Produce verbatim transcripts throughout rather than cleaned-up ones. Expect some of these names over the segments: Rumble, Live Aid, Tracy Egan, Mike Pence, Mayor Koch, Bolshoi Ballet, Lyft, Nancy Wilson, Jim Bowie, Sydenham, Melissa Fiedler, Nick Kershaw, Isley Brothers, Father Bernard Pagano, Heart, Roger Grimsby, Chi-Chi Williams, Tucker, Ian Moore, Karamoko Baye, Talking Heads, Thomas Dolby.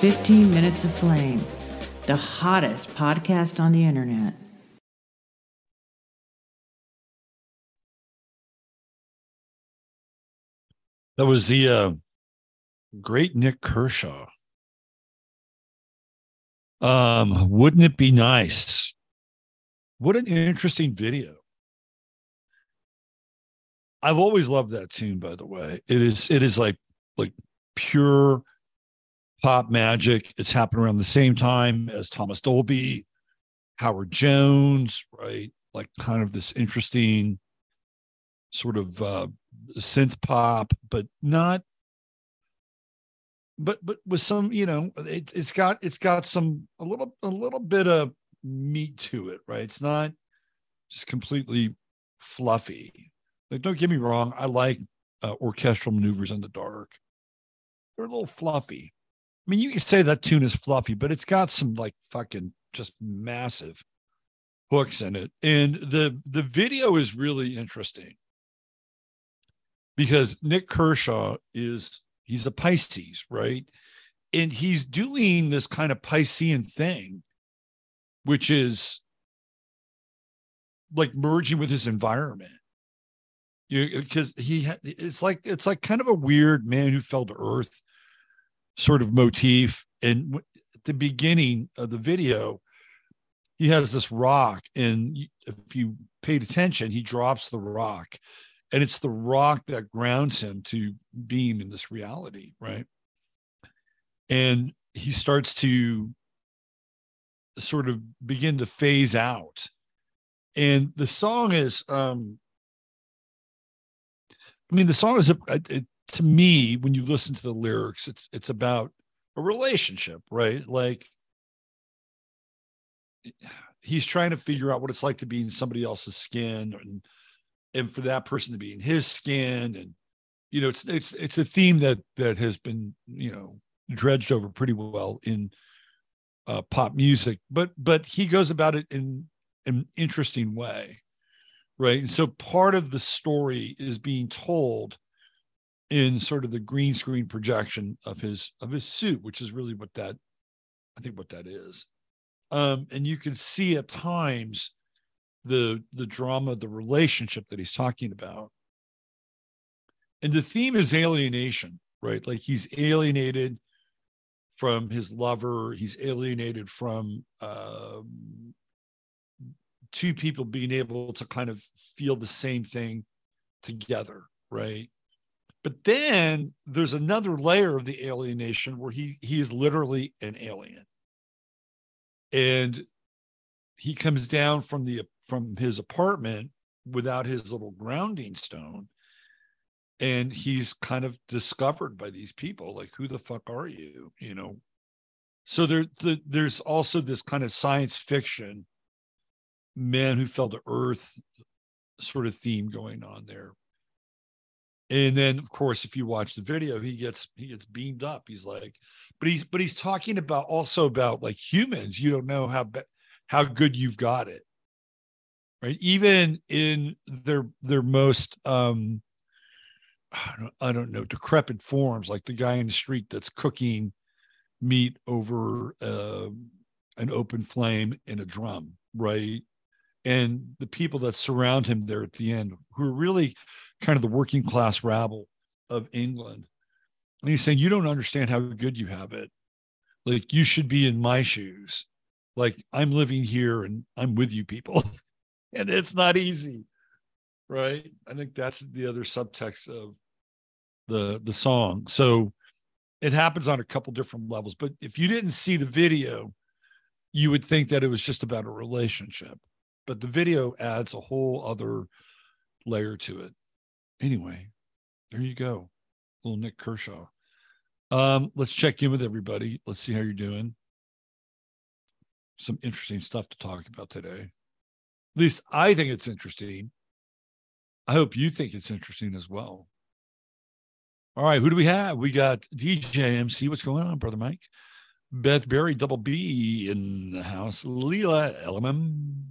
fifteen Minutes of Flame, the hottest podcast on the internet. That was the uh, great Nick Kershaw. Um, wouldn't it be nice? What an interesting video. I've always loved that tune, by the way. It is, it is like, like pure pop magic. It's happened around the same time as Thomas Dolby, Howard Jones, right? Like kind of this interesting sort of uh, synth pop, but not, but but with some, you know, it, it's got it's got some a little a little bit of meat to it, right? It's not just completely fluffy. Like, don't get me wrong, I like uh, Orchestral Maneuvers in the Dark. They're a little fluffy. I mean, you can say that tune is fluffy, but it's got some like fucking just massive hooks in it. And the the video is really interesting because Nick Kershaw is, he's a Pisces, right? And he's doing this kind of Piscean thing, which is like merging with his environment. You, because he, it's like, it's like kind of a weird man who fell to earth sort of motif. And at the beginning of the video, he has this rock, and if you paid attention, he drops the rock, and it's the rock that grounds him to being in this reality, right? And he starts to sort of begin to phase out. And the song is um I mean the song is a, a to me, when you listen to the lyrics, it's it's about a relationship, right? Like, he's trying to figure out what it's like to be in somebody else's skin, and and for that person to be in his skin, and you know, it's it's it's a theme that that has been, you know, dredged over pretty well in uh, pop music, but but he goes about it in an interesting way, right? And so part of the story is being told in sort of the green screen projection of his of his suit, which is really what that, I think what that is. Um, and you can see at times the the drama, the relationship that he's talking about. And the theme is alienation, right? Like, he's alienated from his lover. He's alienated from um, two people being able to kind of feel the same thing together, right? But then there's another layer of the alienation where he he is literally an alien, and he comes down from the from his apartment without his little grounding stone, and he's kind of discovered by these people. Like, who the fuck are you? You know. So there the, there's also this kind of science fiction man who fell to earth sort of theme going on there. And then, of course, if you watch the video, he gets he gets beamed up. He's like, but he's but he's talking about also about like humans. You don't know how be- how good you've got it, right? Even in their their most um, I don't, I don't know decrepit forms, like the guy in the street that's cooking meat over uh, an open flame in a drum, right? And the people that surround him there at the end, who are really kind of the working class rabble of England. And he's saying, you don't understand how good you have it. Like, you should be in my shoes. Like, I'm living here and I'm with you people. And it's not easy, right? I think that's the other subtext of the the song. So it happens on a couple different levels. But if you didn't see the video, you would think that it was just about a relationship. But the video adds a whole other layer to it. Anyway, there you go. Little Nick Kershaw. Um, let's check in with everybody. Let's see how you're doing. Some interesting stuff to talk about today. At least I think it's interesting. I hope you think it's interesting as well. All right, who do we have? We got D J M C. What's going on, Brother Mike? Beth Berry, Double B in the house. Leela, L M M.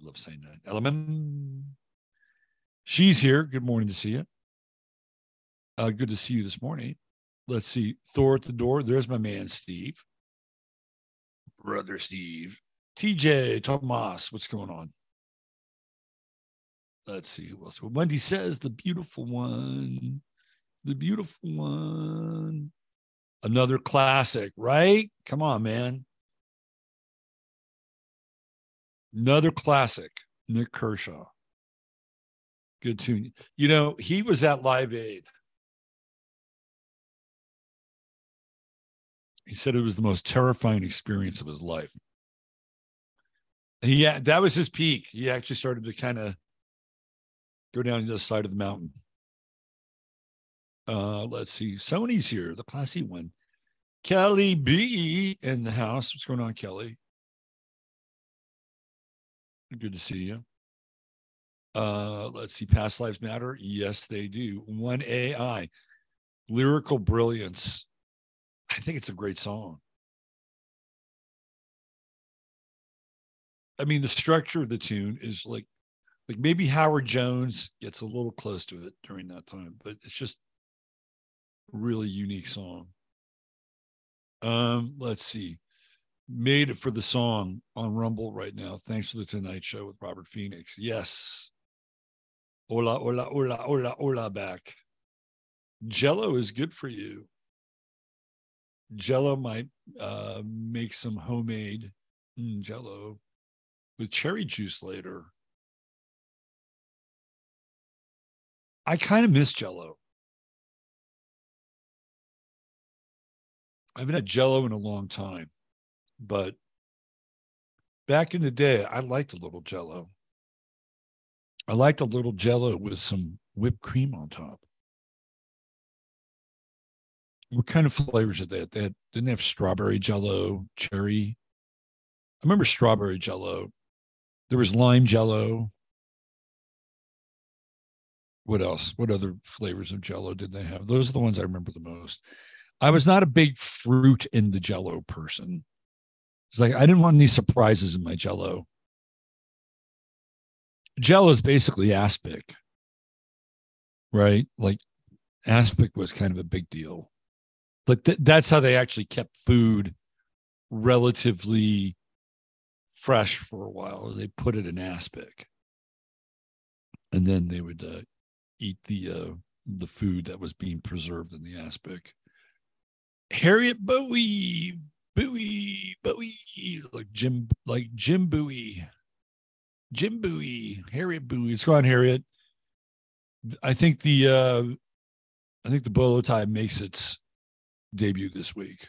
I love saying that. L M M. She's here. Good morning to see you. Uh, good to see you this morning. Let's see. Thor at the door. There's my man, Steve. Brother Steve. T J, Tomas. What's going on? Let's see who else. Wendy says the beautiful one. The beautiful one. Another classic, right? Come on, man. Another classic, Nick Kershaw. Good tune. You know, he was at Live Aid. He said it was the most terrifying experience of his life. Yeah, that was his peak. He actually started to kind of go down the other side of the mountain. Uh, let's see. Sony's here, the classy one. Kelly B in the house. What's going on, Kelly? Good to see you. Uh, let's see. Past lives matter. Yes, they do. One A I. Lyrical brilliance. I think it's a great song. I mean, the structure of the tune is like, like maybe Howard Jones gets a little close to it during that time, but it's just really unique song. Um, let's see. Made it for the song on Rumble right now. Thanks for the Tonight Show with Robert Phoenix. Yes. Hola, hola, hola, hola, hola back. Jell-O is good for you. Jell-O might uh, make some homemade mm, Jell-O with cherry juice later. I kind of miss Jell-O. I haven't had Jell-O in a long time, but back in the day, I liked a little Jell-O. I liked a little Jell-O with some whipped cream on top. What kind of flavors did they have? They had, didn't they have strawberry Jell-O, cherry? I remember strawberry Jell-O. There was lime Jell-O. What else? What other flavors of Jell-O did they have? Those are the ones I remember the most. I was not a big fruit in the Jell-O person. It's like I didn't want any surprises in my Jell-O. Jell-O is basically aspic, right? Like aspic was kind of a big deal, but th- that's how they actually kept food relatively fresh for a while. They put it in aspic, and then they would uh, eat the uh, the food that was being preserved in the aspic. Harriet Bowie, Bowie, Bowie, like Jim, like Jim Bowie, Jim Bowie, Harriet Bowie. What's going on, Harriet? I think the uh, I think the Bolo Tie makes its debut this week.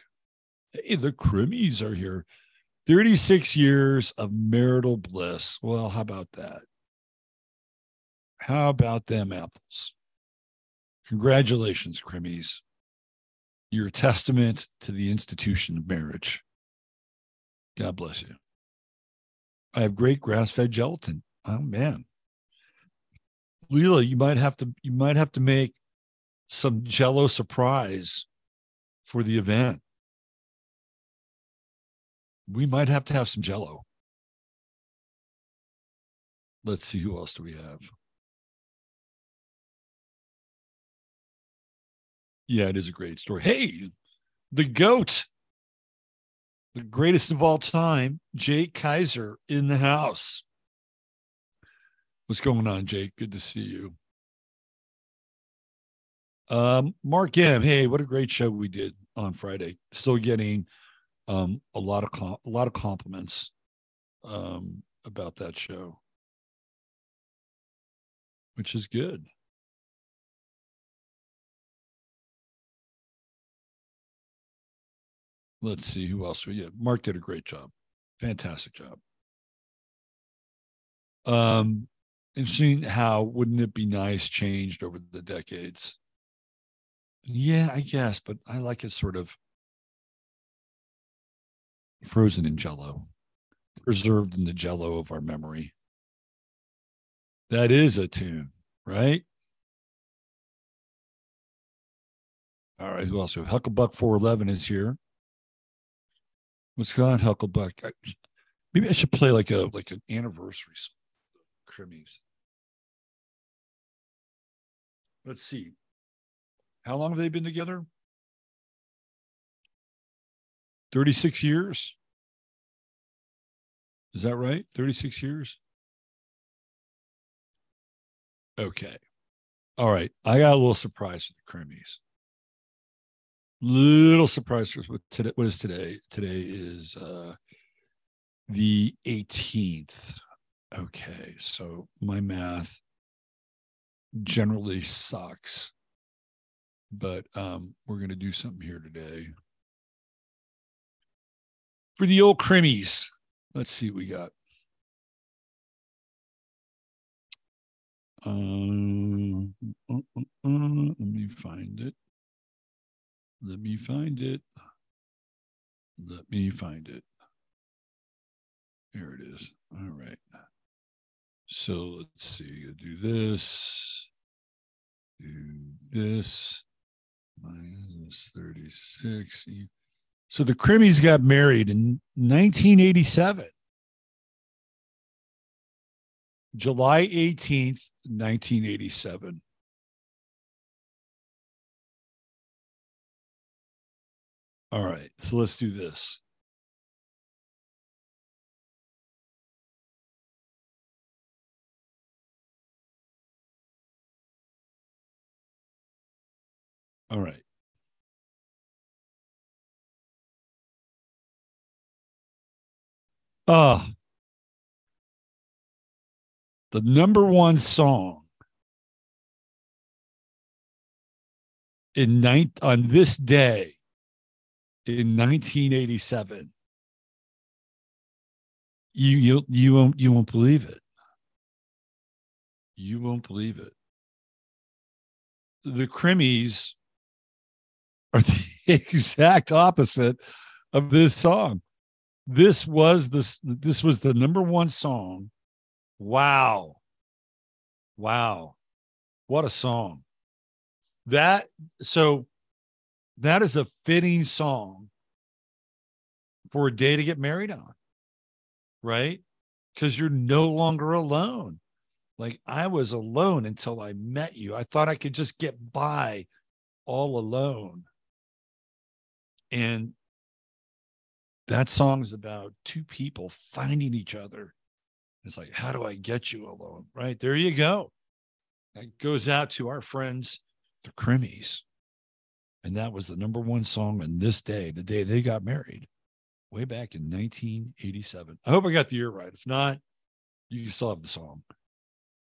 Hey, the Crimmies are here. thirty-six years of marital bliss. Well, how about that? How about them apples? Congratulations, Crimmies. You're a testament to the institution of marriage. God bless you. I have great grass-fed gelatin. Oh man, Leela, you might have to you might have to make some Jell-O surprise for the event. We might have to have some Jell-O. Let's see who else do we have. Yeah, it is a great story. Hey, the GOAT, the greatest of all time, Jake Kaiser in the house. What's going on, Jake? Good to see you. Um, Mark M. Hey, what a great show we did on Friday. Still getting um, a lot of com- a lot of compliments um, about that show, which is good. Let's see who else. We get. Mark did a great job. Fantastic job. Um, and seeing how Wouldn't It Be Nice changed over the decades. Yeah, I guess, but I like it sort of frozen in Jell-O, preserved in the Jell-O of our memory. That is a tune, right? All right, who else? Hucklebuck four eleven is here. What's going on, Hucklebuck? I, maybe I should play like a like an anniversary song. Crimmies. Let's see. How long have they been together? thirty-six years. Is that right? thirty-six years. Okay. All right. I got a little surprise for the Crimmies. Little surprise for today. What is today? Today is uh, the eighteenth. Okay. So my math generally sucks. But um, we're going to do something here today. For the old Crimmies, let's see what we got. Um, uh, uh, uh, let me find it. Let me find it. Let me find it. Here it is. All right. So let's see. Do this. Do this. Minus thirty-six. So the Crimmies got married in nineteen eighty-seven. July eighteenth, nineteen eighty-seven. All right, so let's do this. All right. Ah, uh, the number one song in night on this day in nineteen eighty-seven. You you you won't you won't believe it. You won't believe it. The Crimmies are the exact opposite of this song. This was this this was the number one song. Wow. Wow. What a song. That so that is a fitting song for a day to get married on. Right? Because you're no longer alone. Like I was alone until I met you. I thought I could just get by all alone. And that song is about two people finding each other. It's like, how do I get you alone? Right? There you go. That goes out to our friends, the Crimmies. And that was the number one song on this day, the day they got married, way back in nineteen eighty-seven. I hope I got the year right. If not, you still have the song.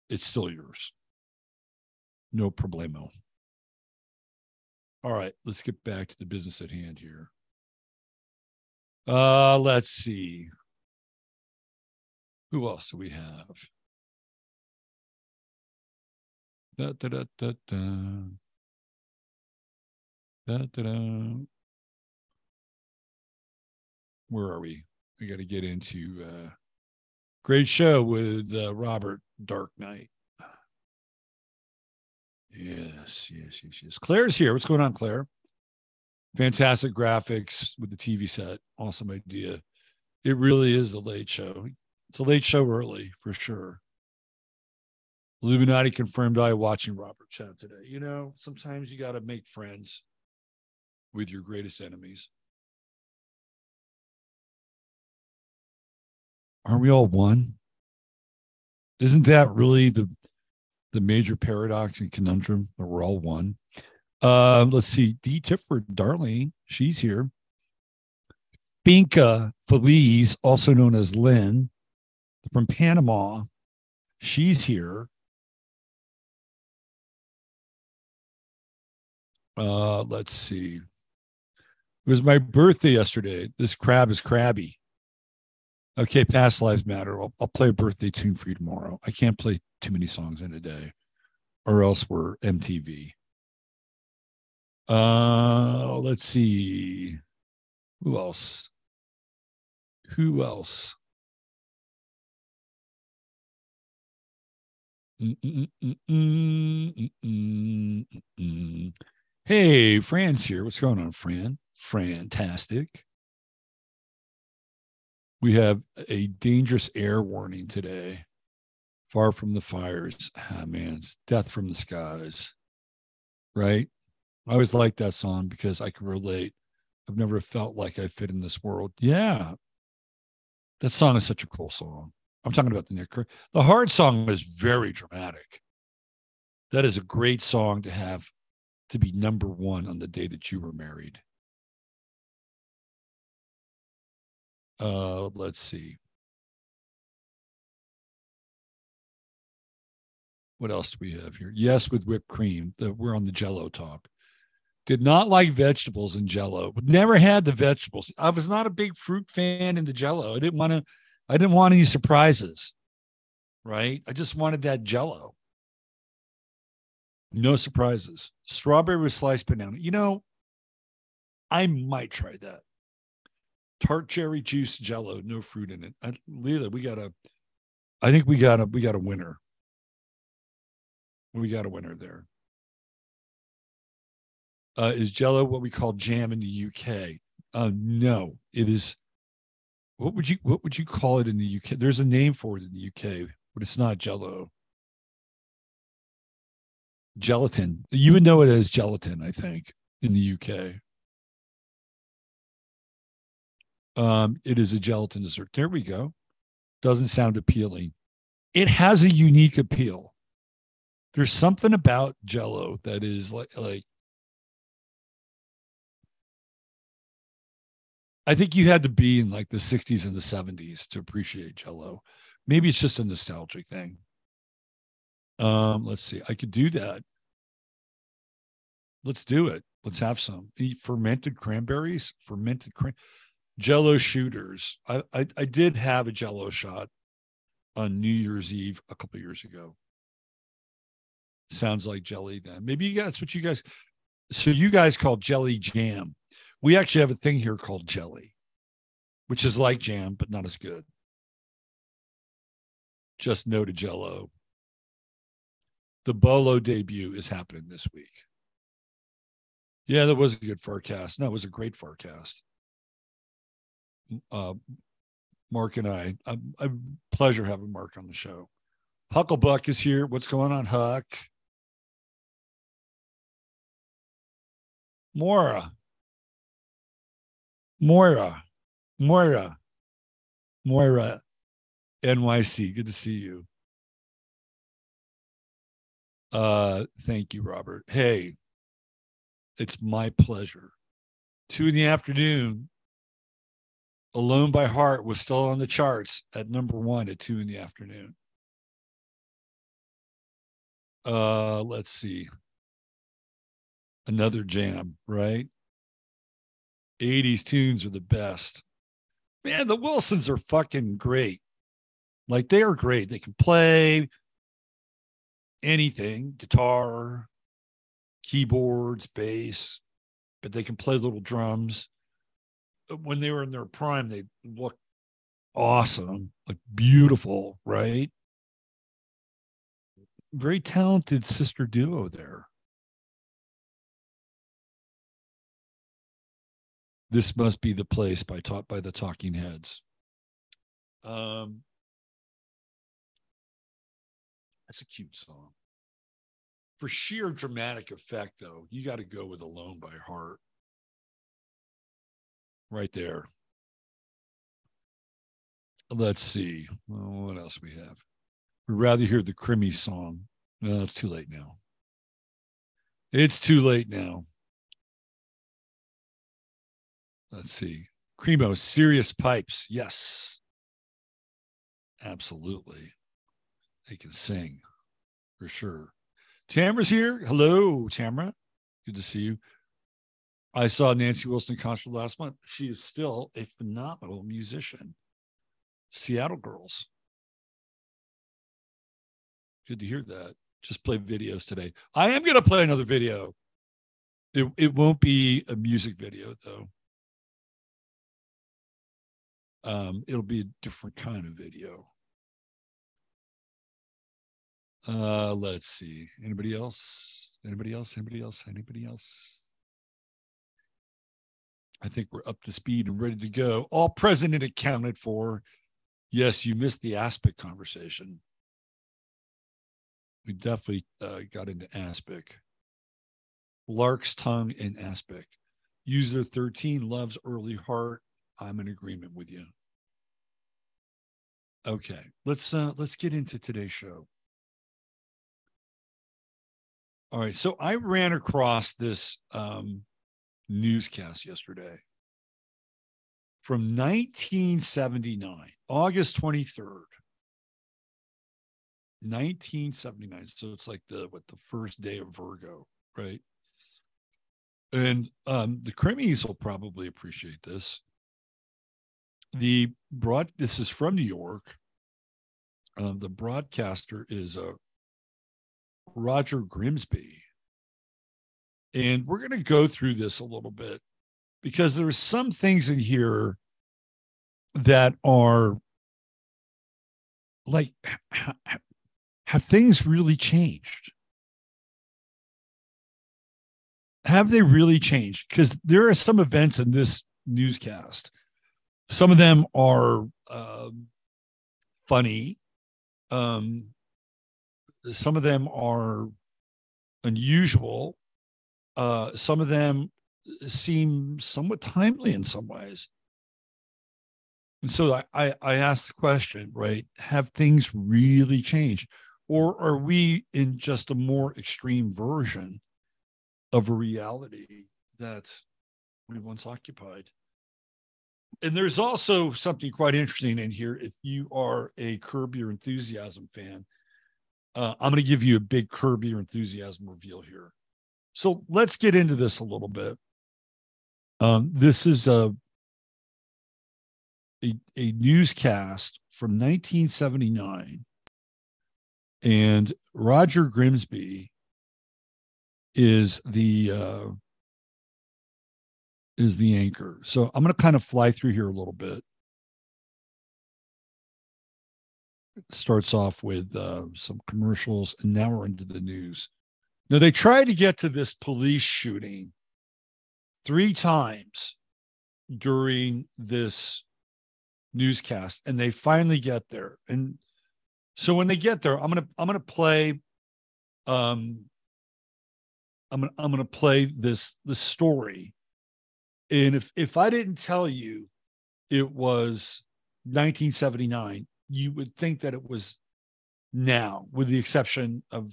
It's still yours. No problemo. All right, let's get back to the business at hand here. Uh, let's see. Who else do we have? Da, da, da, da, da. Da, da, da. Where are we? We got to get into uh great show with uh, Robert Dark Knight. Yes, yes, yes, yes. Claire's here. What's going on, Claire? Fantastic graphics with the T V set. Awesome idea. It really is a late show. It's a late show early for sure. Illuminati confirmed I watching Robert chat today. You know, sometimes you got to make friends with your greatest enemies. Aren't we all one? Isn't that really the the major paradox and conundrum that we're all one? Um, let's see. D. Tifford, Darlene, she's here. Finca Feliz, also known as Lynn, from Panama, she's here. Uh, let's see. It was my birthday yesterday. This crab is crabby. Okay, past lives matter. I'll, I'll play a birthday tune for you tomorrow. I can't play too many songs in a day, or else we're M T V. Uh, let's see. Who else? Who else? Mm-mm, mm-mm, mm-mm, mm-mm. Hey, Fran's here. What's going on, Fran? Fantastic. We have a dangerous air warning today. Far from the fires. Ah, man, it's death from the skies. Right? I always liked that song because I can relate. I've never felt like I fit in this world. Yeah. That song is such a cool song. I'm talking about the Nick Kershaw. The Heart song is very dramatic. That is a great song to have to be number one on the day that you were married. Uh, let's see. What else do we have here? Yes, with whipped cream. The, we're on the Jell-O talk. Did not like vegetables in Jell-O. Never had the vegetables. I was not a big fruit fan in the Jell-O. I didn't want to. I didn't want any surprises, right? I just wanted that Jell-O. No surprises. Strawberry with sliced banana. You know, I might try that. Tart cherry juice Jell-O, no fruit in it. I, Leila, we got a. I think we got a. We got a winner. We got a winner there. Uh, is Jell-O what we call jam in the U K? Uh, no, it is. What would you What would you call it in the U K? There's a name for it in the U K, but it's not Jell-O. Gelatin. You would know it as gelatin, I think, in the U K. Um, it is a gelatin dessert. There we go. Doesn't sound appealing. It has a unique appeal. There's something about Jell-O that is like, like, I think you had to be in like the sixties and the seventies to appreciate Jell-O. Maybe it's just a nostalgic thing. Um, let's see. I could do that. Let's do it. Let's have some. The fermented cranberries, fermented cran. Jell-O shooters. I, I I did have a Jell-O shot on New Year's Eve a couple of years ago. Sounds like jelly then. Maybe you guys, that's what you guys, so you guys call jelly jam. We actually have a thing here called jelly, which is like jam, but not as good. Just no to Jell-O. The Bolo debut is happening this week. Yeah, that was a good forecast. No, it was a great forecast. Uh, Mark and I, I, I pleasure having Mark on the show. Hucklebuck is here. What's going on, Huck? Moira. Moira. Moira. Moira. N Y C. Good to see you. Uh, thank you, Robert. Hey, it's my pleasure. Two in the afternoon. Alone by Heart was still on the charts at number one at two in the afternoon. Uh, let's see. Another jam, right? eighties tunes are the best. Man, the Wilsons are fucking great. Like, they are great. They can play anything, guitar, keyboards, bass, but they can play little drums. When they were in their prime, they looked awesome, like beautiful, right? Very talented sister duo there. This Must Be the Place by taught by the Talking Heads. Um, that's a cute song. For sheer dramatic effect, though, you got to go with Alone by Heart. Right there. Let's see. Well, what else we have? We'd rather hear the Crimmy song. No, it's too late now. It's too late now. Let's see. Cremo, Serious Pipes. Yes. Absolutely. They can sing for sure. Tamra's here. Hello, Tamra. Good to see you. I saw Nancy Wilson concert last month. She is still a phenomenal musician. Seattle Girls. Good to hear that. Just play videos today. I am going to play another video. It, it won't be a music video, though. Um, it'll be a different kind of video. Uh, let's see. Anybody else? Anybody else? Anybody else? Anybody else? I think we're up to speed and ready to go. All present and accounted for. Yes, you missed the aspic conversation. We definitely uh, got into aspic. Lark's tongue and aspic. User thirteen loves early Heart. I'm in agreement with you. Okay, let's uh, let's get into today's show. All right, so I ran across this um, newscast yesterday from nineteen seventy-nine, August twenty-third. nineteen seventy-nine, so it's like the what the first day of Virgo, right? And um the Crimmies will probably appreciate this. The broad this is from New York. Um, the broadcaster is a uh, Roger Grimsby, and we're going to go through this a little bit because there are some things in here that are like. Have things really changed? Have they really changed? Because there are some events in this newscast. Some of them are uh, funny. Um, some of them are unusual. Uh, some of them seem somewhat timely in some ways. And so I, I, I asked the question, right? Have things really changed? Or are we in just a more extreme version of a reality that we once occupied? And there's also something quite interesting in here. If you are a Curb Your Enthusiasm fan, uh, I'm going to give you a big Curb Your Enthusiasm reveal here. So let's get into this a little bit. Um, this is a, a, a newscast from nineteen seventy-nine. And Roger Grimsby is the uh, is the anchor. So I'm going to kind of fly through here a little bit. It starts off with uh, some commercials, and now we're into the news. Now, they tried to get to this police shooting three times during this newscast, and they finally get there. And so when they get there, I'm gonna I'm gonna play, um, I'm gonna I'm gonna play this this story, and if if I didn't tell you, it was nineteen seventy-nine, you would think that it was now, with the exception of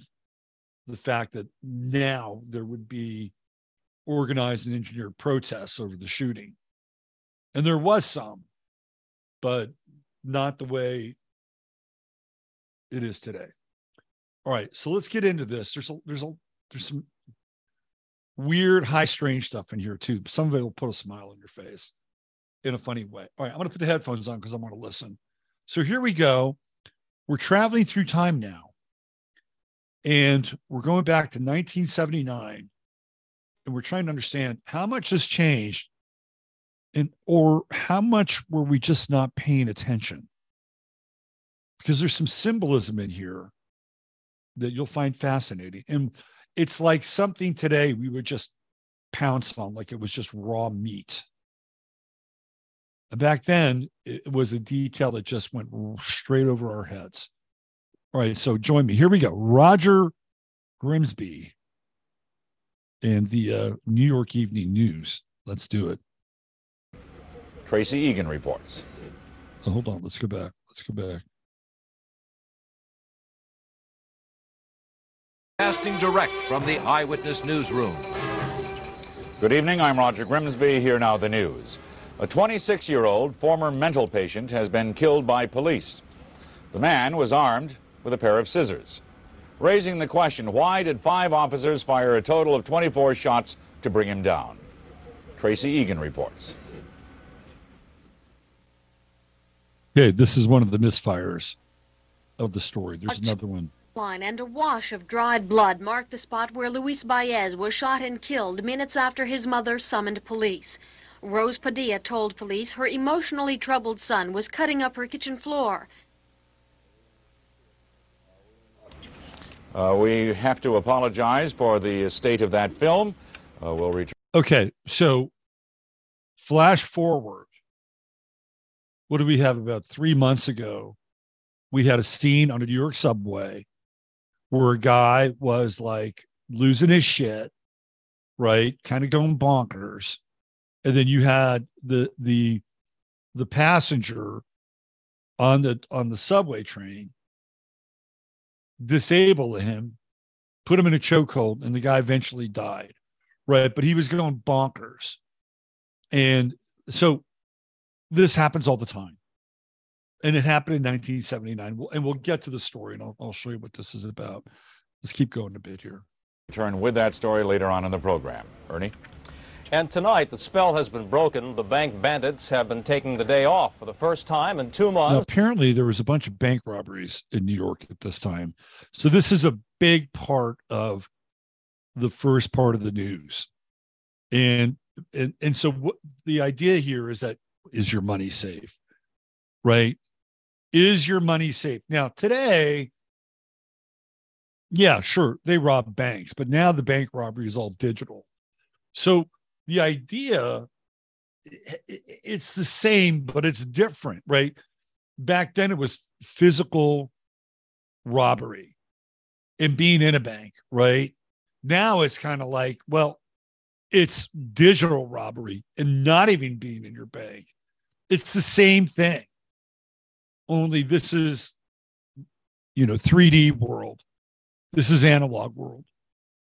the fact that now there would be organized and engineered protests over the shooting, and there was some, but not the way it is today. All right, so let's get into this. There's a, there's a, there's some weird, high, strange stuff in here too. Some of it will put a smile on your face in a funny way. All right, I'm going to put the headphones on because I want to listen. So here we go. We're traveling through time now, and we're going back to nineteen seventy-nine, and we're trying to understand how much has changed, and or how much were we just not paying attention. Because there's some symbolism in here that you'll find fascinating. And it's like something today we would just pounce on, like it was just raw meat. And back then, it was a detail that just went straight over our heads. All right, so join me. Here we go. Roger Grimsby and the uh, New York Evening News. Let's do it. Tracy Egan reports. Oh, hold on. Let's go back. Let's go back. Casting direct from the Eyewitness Newsroom. Good evening, I'm Roger Grimsby. Here now the news. A twenty-six-year-old former mental patient has been killed by police. The man was armed with a pair of scissors. Raising the question, why did five officers fire a total of twenty-four shots to bring him down? Tracy Egan reports. Okay, this is one of the misfires of the story. There's another one. Line and a wash of dried blood marked the spot where Luis Baez was shot and killed minutes after his mother summoned police. Rose Padilla told police her emotionally troubled son was cutting up her kitchen floor. Uh, we have to apologize for the state of that film. Uh, we'll return. Okay, so flash forward. What do we have? About three months ago, we had a scene on a New York subway where a guy was like losing his shit, right? Kind of going bonkers. And then you had the the the passenger on the on the subway train disable him, put him in a chokehold, and the guy eventually died. Right. But he was going bonkers. And so this happens all the time. And it happened in nineteen seventy-nine. We'll, and we'll get to the story, and I'll, I'll show you what this is about. Let's keep going a bit here. Return with that story later on in the program. Ernie? And tonight, the spell has been broken. The bank bandits have been taking the day off for the first time in two months. Now, apparently, there was a bunch of bank robberies in New York at this time. So this is a big part of the first part of the news. And, and, and so what, the idea here is that, is your money safe? Right? Is your money safe? Now, today, yeah, sure, they rob banks, but now the bank robbery is all digital. So the idea, it's the same, but it's different, right? Back then, it was physical robbery and being in a bank, right? Now it's kind of like, well, it's digital robbery and not even being in your bank. It's the same thing. Only this is, you know, three D world. This is analog world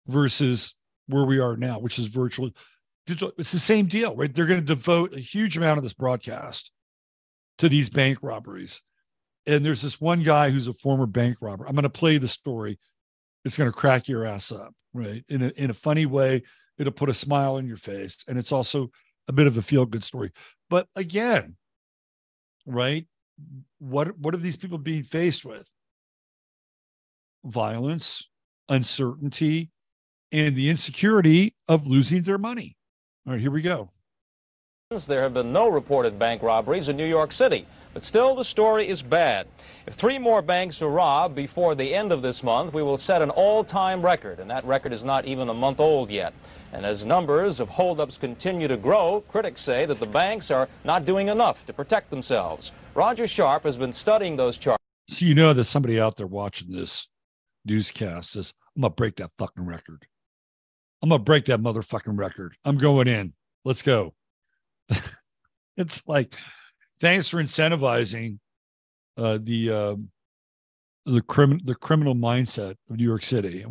versus where we are now, which is virtual. It's the same deal, right? They're going to devote a huge amount of this broadcast to these bank robberies. And there's this one guy who's a former bank robber. I'm going to play the story. It's going to crack your ass up, right? In a, in a funny way, it'll put a smile on your face. And it's also a bit of a feel-good story. But again, right? What what are these people being faced with? Violence, uncertainty, and the insecurity of losing their money. All right, here we go. There have been no reported bank robberies in New York City, but still the story is bad. If three more banks are robbed before the end of this month, we will set an all-time record, and that record is not even a month old yet. And as numbers of holdups continue to grow, critics say that the banks are not doing enough to protect themselves. Roger Sharp has been studying those charts. So you know that somebody out there watching this newscast says, I'm going to break that fucking record. I'm going to break that motherfucking record. I'm going in. Let's go. It's like, thanks for incentivizing uh, the uh, the, crim- the criminal mindset of New York City.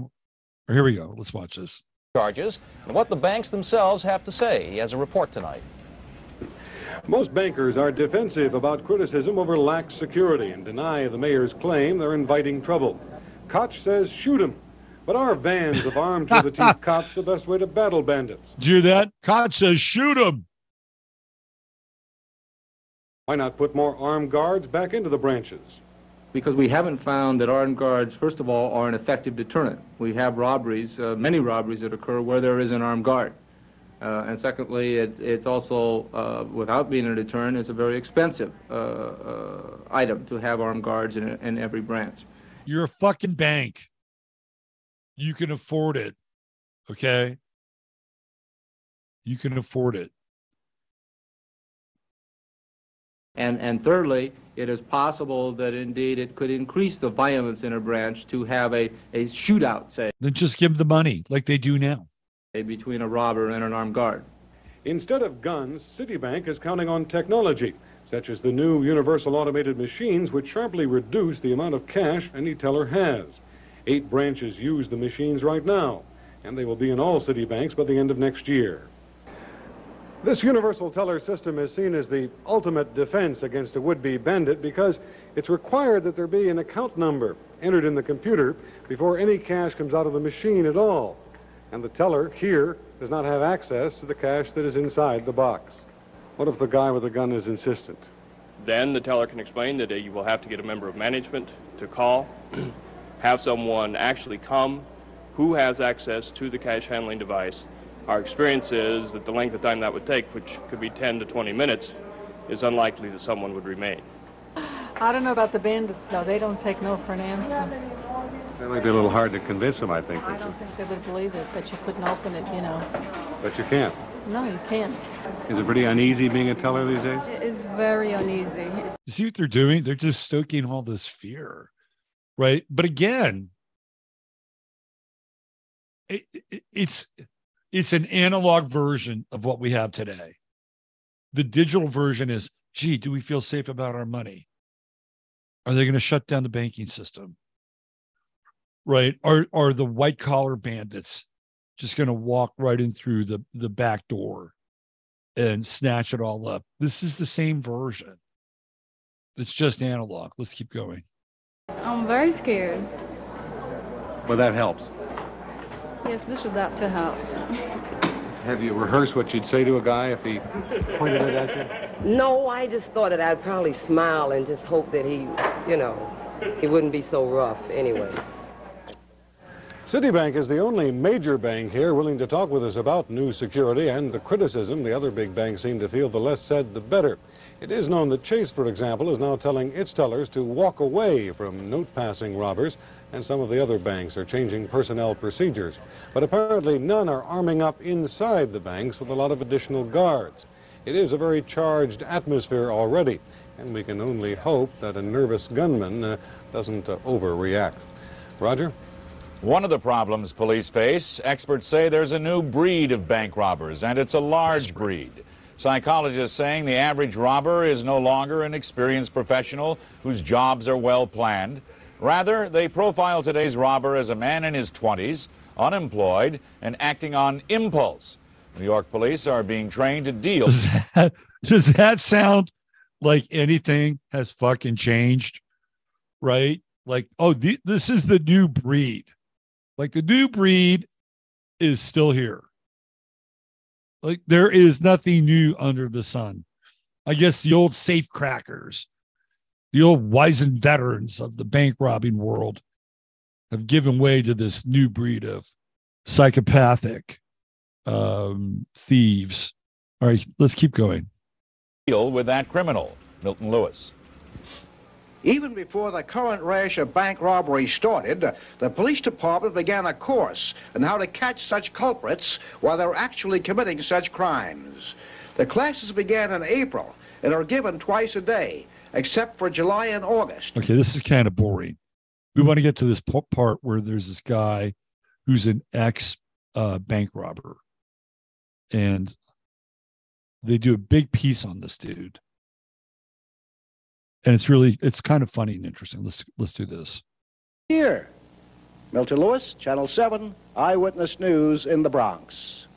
Here we go. Let's watch this. Charges and what the banks themselves have to say. He has a report tonight. Most bankers are defensive about criticism over lax security and deny the mayor's claim they're inviting trouble. Koch says shoot 'em. But are vans of armed to the teeth cops the best way to battle bandits? Do you hear that? Koch says shoot 'em. Why not put more armed guards back into the branches? Because we haven't found that armed guards, first of all, are an effective deterrent. We have robberies, uh, many robberies that occur where there is an armed guard. Uh, and secondly, it, it's also, uh, without being a deterrent, it's a very expensive uh, uh, item to have armed guards in, in every branch. You're a fucking bank. You can afford it, okay? You can afford it. And, and thirdly, it is possible that indeed it could increase the violence in a branch to have a, a shootout, say. Then just give the money like they do now. Between a robber and an armed guard. Instead of guns, Citibank is counting on technology, such as the new universal automated machines, which sharply reduce the amount of cash any teller has. Eight branches use the machines right now, and they will be in all Citibanks by the end of next year. This universal teller system is seen as the ultimate defense against a would-be bandit because it's required that there be an account number entered in the computer before any cash comes out of the machine at all. and the teller here does not have access to the cash that is inside the box. What if the guy with the gun is insistent? Then the teller can explain that uh, you will have to get a member of management to call, have someone actually come who has access to the cash handling device. Our experience is that the length of time that would take, which could be ten to twenty minutes, is unlikely that someone would remain. I don't know about the bandits, though. They don't take no for an answer. They might be a little hard to convince them, I think. I don't think they would believe it, but you couldn't open it, you know. But you can't. No, you can't. Is it pretty uneasy being a teller these days? It is very uneasy. You see what they're doing? They're just stoking all this fear, right? But again, it, it, it's it's an analog version of what we have today. The digital version is, gee, do we feel safe about our money? Are they going to shut down the banking system? Right? Are are the white collar bandits just going to walk right in through the, the back door and snatch it all up? This is the same version. It's just analog. Let's keep going. I'm very scared. Well, that helps. Yes, this or that to help. Have you rehearsed what you'd say to a guy if he pointed it at you? No, I just thought that I'd probably smile and just hope that he, you know, he wouldn't be so rough anyway. Citibank is the only major bank here willing to talk with us about new security and the criticism the other big banks seem to feel the less said, the better. It is known that Chase, for example, is now telling its tellers to walk away from note-passing robbers, and some of the other banks are changing personnel procedures. But apparently none are arming up inside the banks with a lot of additional guards. It is a very charged atmosphere already, and we can only hope that a nervous gunman uh, doesn't uh, overreact. Roger? One of the problems police face, experts say there's a new breed of bank robbers, and it's a large breed. Psychologists saying the average robber is no longer an experienced professional whose jobs are well planned. Rather, they profile today's robber as a man in his twenties, unemployed, and acting on impulse. New York police are being trained to deal. Does that, does that sound like anything has fucking changed? Right? Like, oh, th- this is the new breed. Like, the new breed is still here. Like, there is nothing new under the sun. I guess the old safe crackers, the old wizened veterans of the bank robbing world have given way to this new breed of psychopathic um, thieves. All right, let's keep going. Deal with that criminal, Milton Lewis. Even before the current rash of bank robberies started, the police department began a course on how to catch such culprits while they're actually committing such crimes. The classes began in April and are given twice a day, except for July and August. Okay, this is kind of boring. We want to get to this part where there's this guy who's an ex uh, bank robber, and they do a big piece on this dude. And it's really, it's kind of funny and interesting. Let's let's do this. Here, Milton Lewis, Channel seven, Eyewitness News in the Bronx.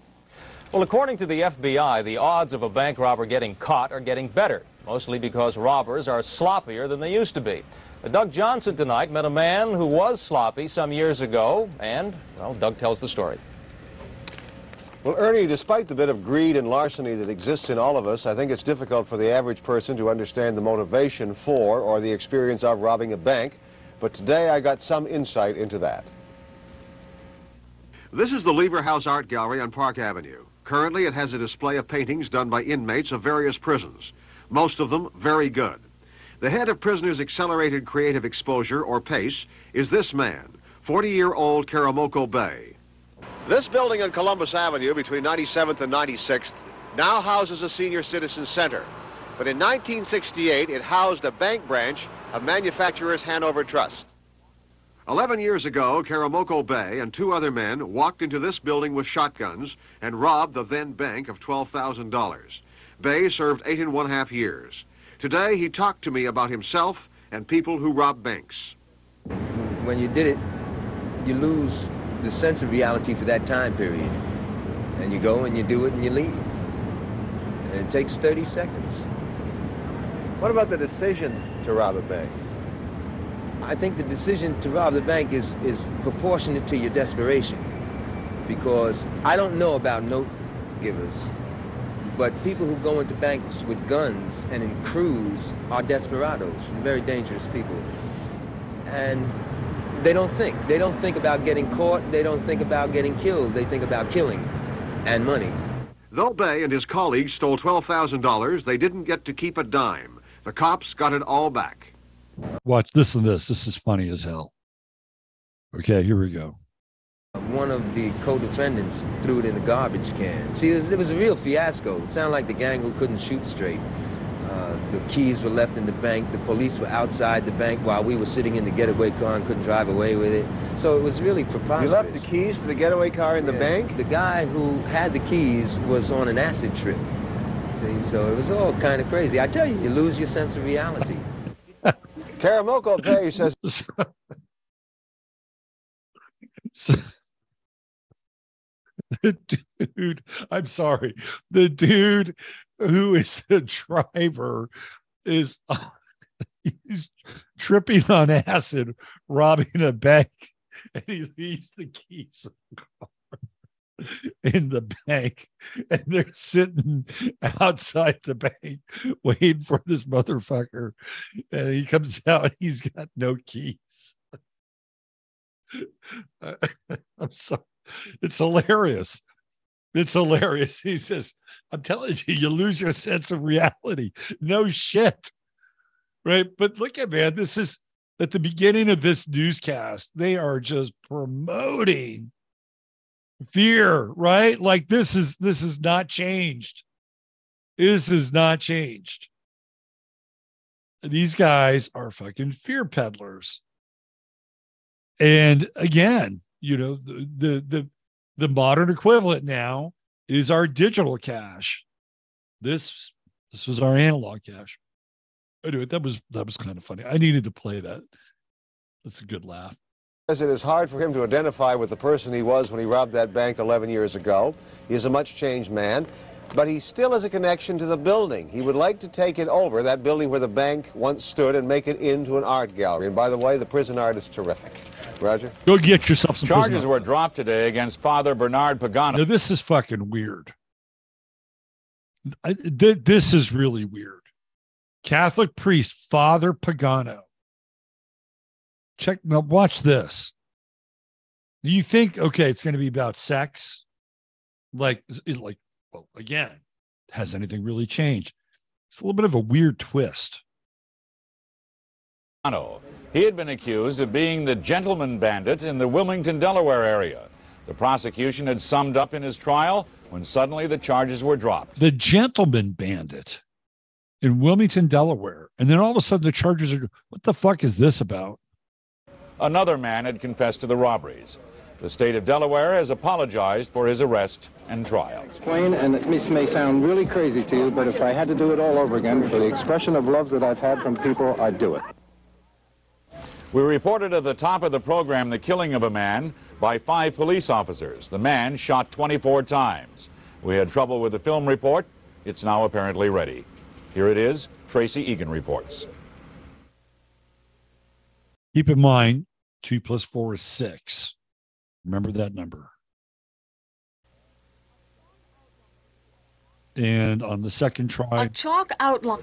Well, according to the F B I, the odds of a bank robber getting caught are getting better, mostly because robbers are sloppier than they used to be. But Doug Johnson tonight met a man who was sloppy some years ago, and, well, Doug tells the story. Well, Ernie, despite the bit of greed and larceny that exists in all of us, I think it's difficult for the average person to understand the motivation for or the experience of robbing a bank. But today I got some insight into that. This is the Lever House Art Gallery on Park Avenue. Currently, it has a display of paintings done by inmates of various prisons, most of them very good. The head of Prisoners Accelerated Creative Exposure, or PACE, is this man, forty-year-old Karamoko Baye. This building on Columbus Avenue between ninety-seventh and ninety-sixth now houses a senior citizen center. But in nineteen sixty-eight, it housed a bank branch of Manufacturers Hanover Trust. Eleven years ago, Karamoko Baye and two other men walked into this building with shotguns and robbed the then bank of twelve thousand dollars. Baye served eight and one half years. Today, he talked to me about himself and people who rob banks. When you did it, you lose the sense of reality for that time period. And you go and you do it and you leave. And it takes thirty seconds. What about the decision to rob a bank? I think the decision to rob the bank is, is proportionate to your desperation. because I don't know about note givers, but people who go into banks with guns and in crews are desperados, very dangerous people. And they don't think. They don't think about getting caught. They don't think about getting killed. They think about killing and money. Though Baye and his colleagues stole twelve thousand dollars, they didn't get to keep a dime. The cops got it all back. Watch, listen to this. This is funny as hell. Okay, here we go. One of the co-defendants threw it in the garbage can. See, it was a real fiasco. It sounded like the gang who couldn't shoot straight. Uh, the keys were left in the bank. The police were outside the bank while we were sitting in the getaway car and couldn't drive away with it. So it was really preposterous. You left the keys to the getaway car in yeah. the bank? The guy who had the keys was on an acid trip. See? So it was all kind of crazy. I tell you, you lose your sense of reality. Karamoko Baye says... So, the dude, I'm sorry, the dude who is the driver is uh, he's tripping on acid, robbing a bank, and he leaves the keys of the car in the bank, and they're sitting outside the bank waiting for this motherfucker, and he comes out, he's got no keys. Uh, I'm sorry. It's hilarious. It's hilarious. He says, I'm telling you, you lose your sense of reality. No shit. Right. But look at, man, this is at the beginning of this newscast. They are just promoting fear, right? Like this is, this is not changed. This is not changed. These guys are fucking fear peddlers. And again, you know, the, the the the modern equivalent now is our digital cash. This this was our analog cash. Anyway, that was that was kind of funny. I needed to play that. That's a good laugh. It is hard for him to identify with the person he was when he robbed that bank eleven years ago. He is a much changed man, but he still has a connection to the building. He would like to take it over, that building where the bank once stood, and make it into an art gallery. And by the way, the prison art is terrific. Roger. Go get yourself some charges prison. Were dropped today against Father Bernard Pagano. Now, this is fucking weird. I, th- this is really weird. Catholic priest Father Pagano. Check now. Watch this. You think, okay, it's going to be about sex, like, like, well, again, has anything really changed? It's a little bit of a weird twist. Pagano. He had been accused of being the gentleman bandit in the Wilmington, Delaware area. The prosecution had summed up in his trial when suddenly the charges were dropped. The gentleman bandit in Wilmington, Delaware. And then all of a sudden the charges are, what the fuck is this about? Another man had confessed to the robberies. The state of Delaware has apologized for his arrest and trial. Explain, and this may sound really crazy to you, but if I had to do it all over again, for the expression of love that I've had from people, I'd do it. We reported at the top of the program the killing of a man by five police officers. The man shot twenty-four times. We had trouble with the film report. It's now apparently ready. Here it is. Tracy Egan reports. Keep in mind, two plus four is six. Remember that number. And on the second try... A chalk outline.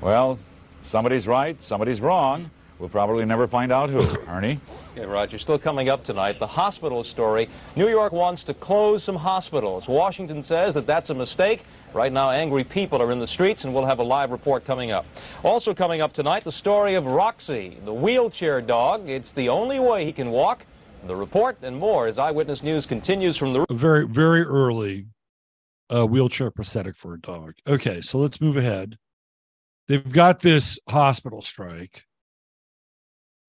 Well... Somebody's right, somebody's wrong. We'll probably never find out who, Ernie. Yeah, Roger, still coming up tonight, the hospital story. New York wants to close some hospitals. Washington says that that's a mistake. Right now, angry people are in the streets, and we'll have a live report coming up. Also coming up tonight, the story of Roxy, the wheelchair dog. It's the only way he can walk. The report and more as Eyewitness News continues from the... Very, very early uh, wheelchair prosthetic for a dog. Okay, so let's move ahead. They've got this hospital strike,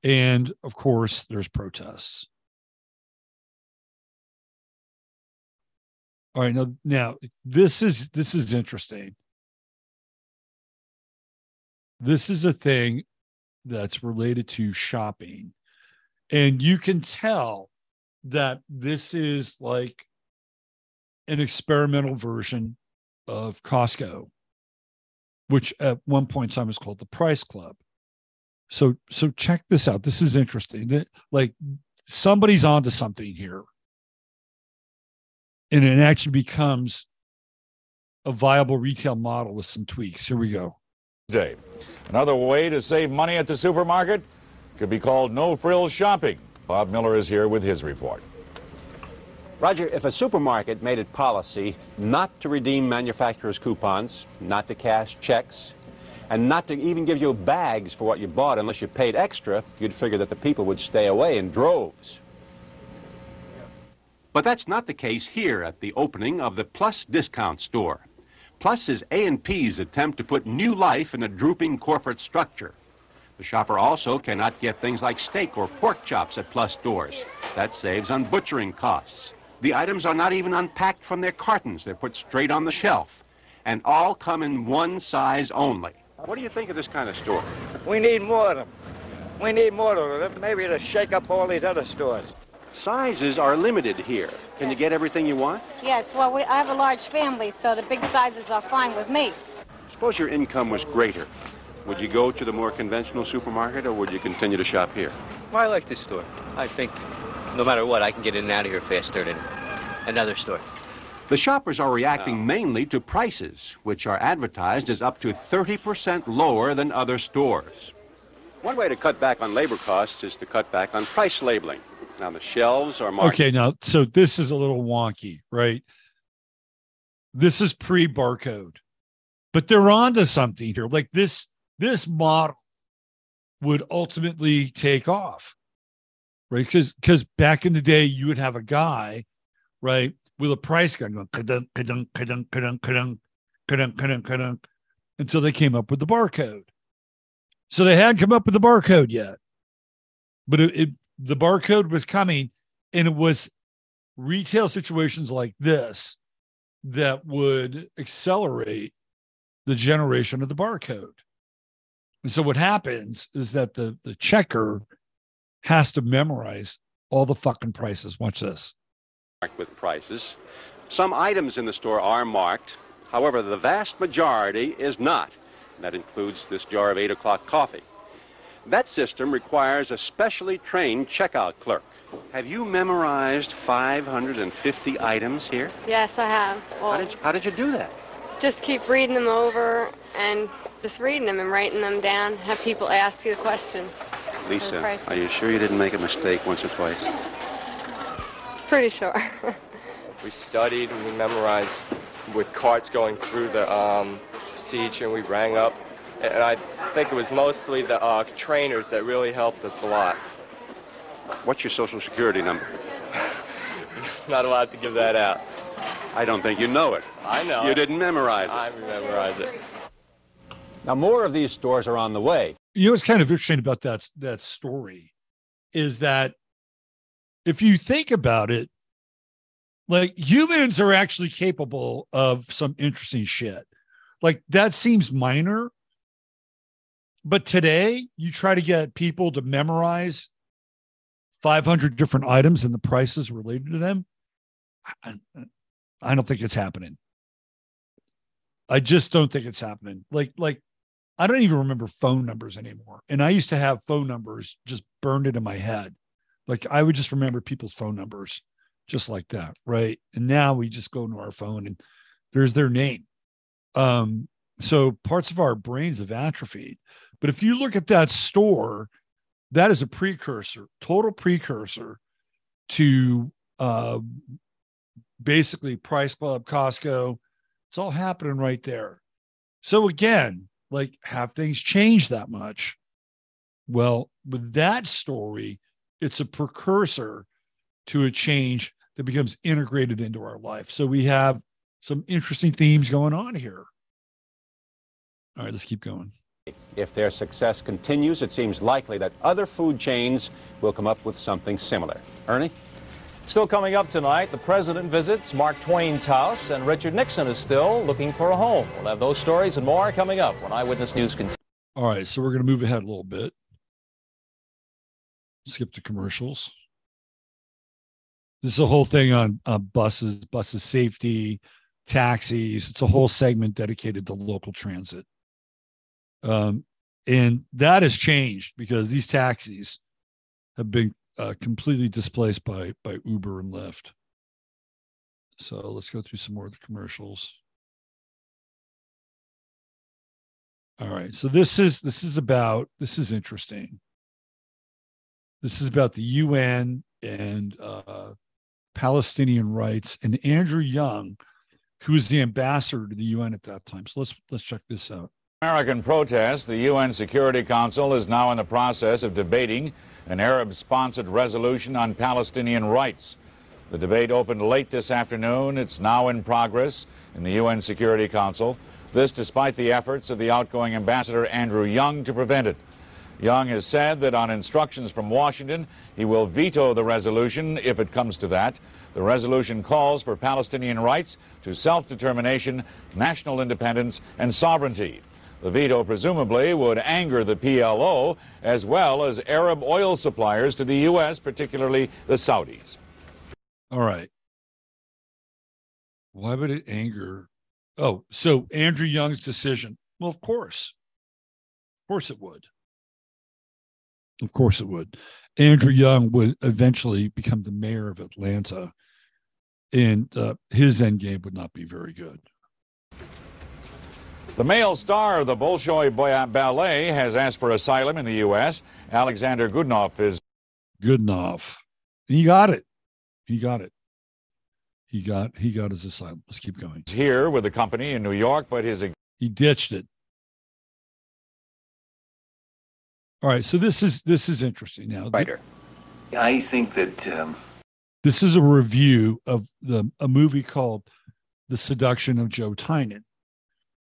and of course, there's protests. All right, now, now this is this is interesting. This is a thing that's related to shopping, and you can tell that this is like an experimental version of Costco, which at one point in time was called the Price Club. So so check this out. This is interesting. Like somebody's onto something here. and it actually becomes a viable retail model with some tweaks. Here we go. Today, another way to save money at the supermarket could be called no-frills shopping. Bob Miller is here with his report. Roger, if a supermarket made it policy not to redeem manufacturers' coupons, not to cash checks, and not to even give you bags for what you bought unless you paid extra, you'd figure that the people would stay away in droves. But that's not the case here at the opening of the Plus discount store. Plus is A and P's attempt to put new life in a drooping corporate structure. The shopper also cannot get things like steak or pork chops at Plus stores. That saves on butchering costs. The items are not even unpacked from their cartons. They're put straight on the shelf. And all come in one size only. What do you think of this kind of store? We need more of them. We need more of them. Maybe to shake up all these other stores. Sizes are limited here. Can yes. you get everything you want? Yes, well, we, I have a large family, so the big sizes are fine with me. Suppose your income was greater. Would you go to the more conventional supermarket, or would you continue to shop here? Well, I like this store. I think no matter what, I can get in and out of here faster than another store. The shoppers are reacting mainly to prices, which are advertised as up to thirty percent lower than other stores. One way to cut back on labor costs is to cut back on price labeling. Now, the shelves are marked. Okay, now, so this is a little wonky, right? This is pre-barcode, but they're onto something here. Like this, this model would ultimately take off, right? Because because back in the day, you would have a guy, right, with a price gun going ka-dunk, ka-dunk, ka-dunk, ka-dunk, ka-dunk, ka-dunk, ka-dunk, ka-dunk, until they came up with the barcode. So they hadn't come up with the barcode yet, but it, it, the barcode was coming, and it was retail situations like this that would accelerate the generation of the barcode. And so what happens is that the, the checker has to memorize all the fucking prices. Watch this. With prices. Some items in the store are marked. However, the vast majority is not. That includes this jar of eight o'clock coffee. That system requires a specially trained checkout clerk. Have you memorized five hundred fifty items here? Yes, I have. Well, how, did you, how did you do that? Just keep reading them over and just reading them and writing them down. Have people ask you the questions. Lisa, the are you sure you didn't make a mistake once or twice? Pretty sure. We studied and we memorized with carts going through the um, siege, and we rang up. And I think it was mostly the uh, trainers that really helped us a lot. What's your social security number? Not allowed to give that out. I don't think you know it. I know You it. didn't memorize it. I memorize it. Now, more of these stores are on the way. You know what's kind of interesting about that, that story is that if you think about it, like, humans are actually capable of some interesting shit. Like, that seems minor. But today, you try to get people to memorize five hundred different items and the prices related to them. I, I don't think it's happening. I just don't think it's happening. Like, like, I don't even remember phone numbers anymore. And I used to have phone numbers just burned into my head. Like, I would just remember people's phone numbers just like that, right? And now we just go into our phone and there's their name. Um, so parts of our brains have atrophied. But if you look at that store, that is a precursor, total precursor to uh, basically Price Club, Costco. It's all happening right there. So again, like, have things changed that much? Well, with that story, it's a precursor to a change that becomes integrated into our life. So we have some interesting themes going on here. All right, let's keep going. If their success continues, it seems likely that other food chains will come up with something similar. Ernie? Still coming up tonight, the president visits Mark Twain's house, and Richard Nixon is still looking for a home. We'll have those stories and more coming up when Eyewitness News continues. All right, so we're going to move ahead a little bit. Skip the commercials. This is a whole thing on uh, buses, buses safety, taxis. It's a whole segment dedicated to local transit. Um, and that has changed because these taxis have been uh, completely displaced by by Uber and Lyft. So let's go through some more of the commercials. All right. So this is this is about this is interesting. This is about the U N and uh, Palestinian rights and Andrew Young, who was the ambassador to the U N at that time. So let's let's check this out. American protests. The U N Security Council is now in the process of debating an Arab-sponsored resolution on Palestinian rights. The debate opened late this afternoon. It's now in progress in the U N Security Council. This despite the efforts of the outgoing ambassador Andrew Young to prevent it. Young has said that on instructions from Washington, he will veto the resolution if it comes to that. The resolution calls for Palestinian rights to self-determination, national independence, and sovereignty. The veto presumably would anger the P L O as well as Arab oil suppliers to the U S, particularly the Saudis. All right. Why would it anger? Oh, so Andrew Young's decision. Well, of course. Of course it would. Of course it would. Andrew Young would eventually become the mayor of Atlanta, and uh, his end game would not be very good. The male star of the Bolshoi Ballet has asked for asylum in the U S. Alexander Gudinov is... Gudinov. He got it. He got it. He got he got his asylum. Let's keep going. He's here with the company in New York, but his... He ditched it. All right, so this is this is interesting. Now, writer, I think that um, this is a review of the a movie called "The Seduction of Joe Tynan,"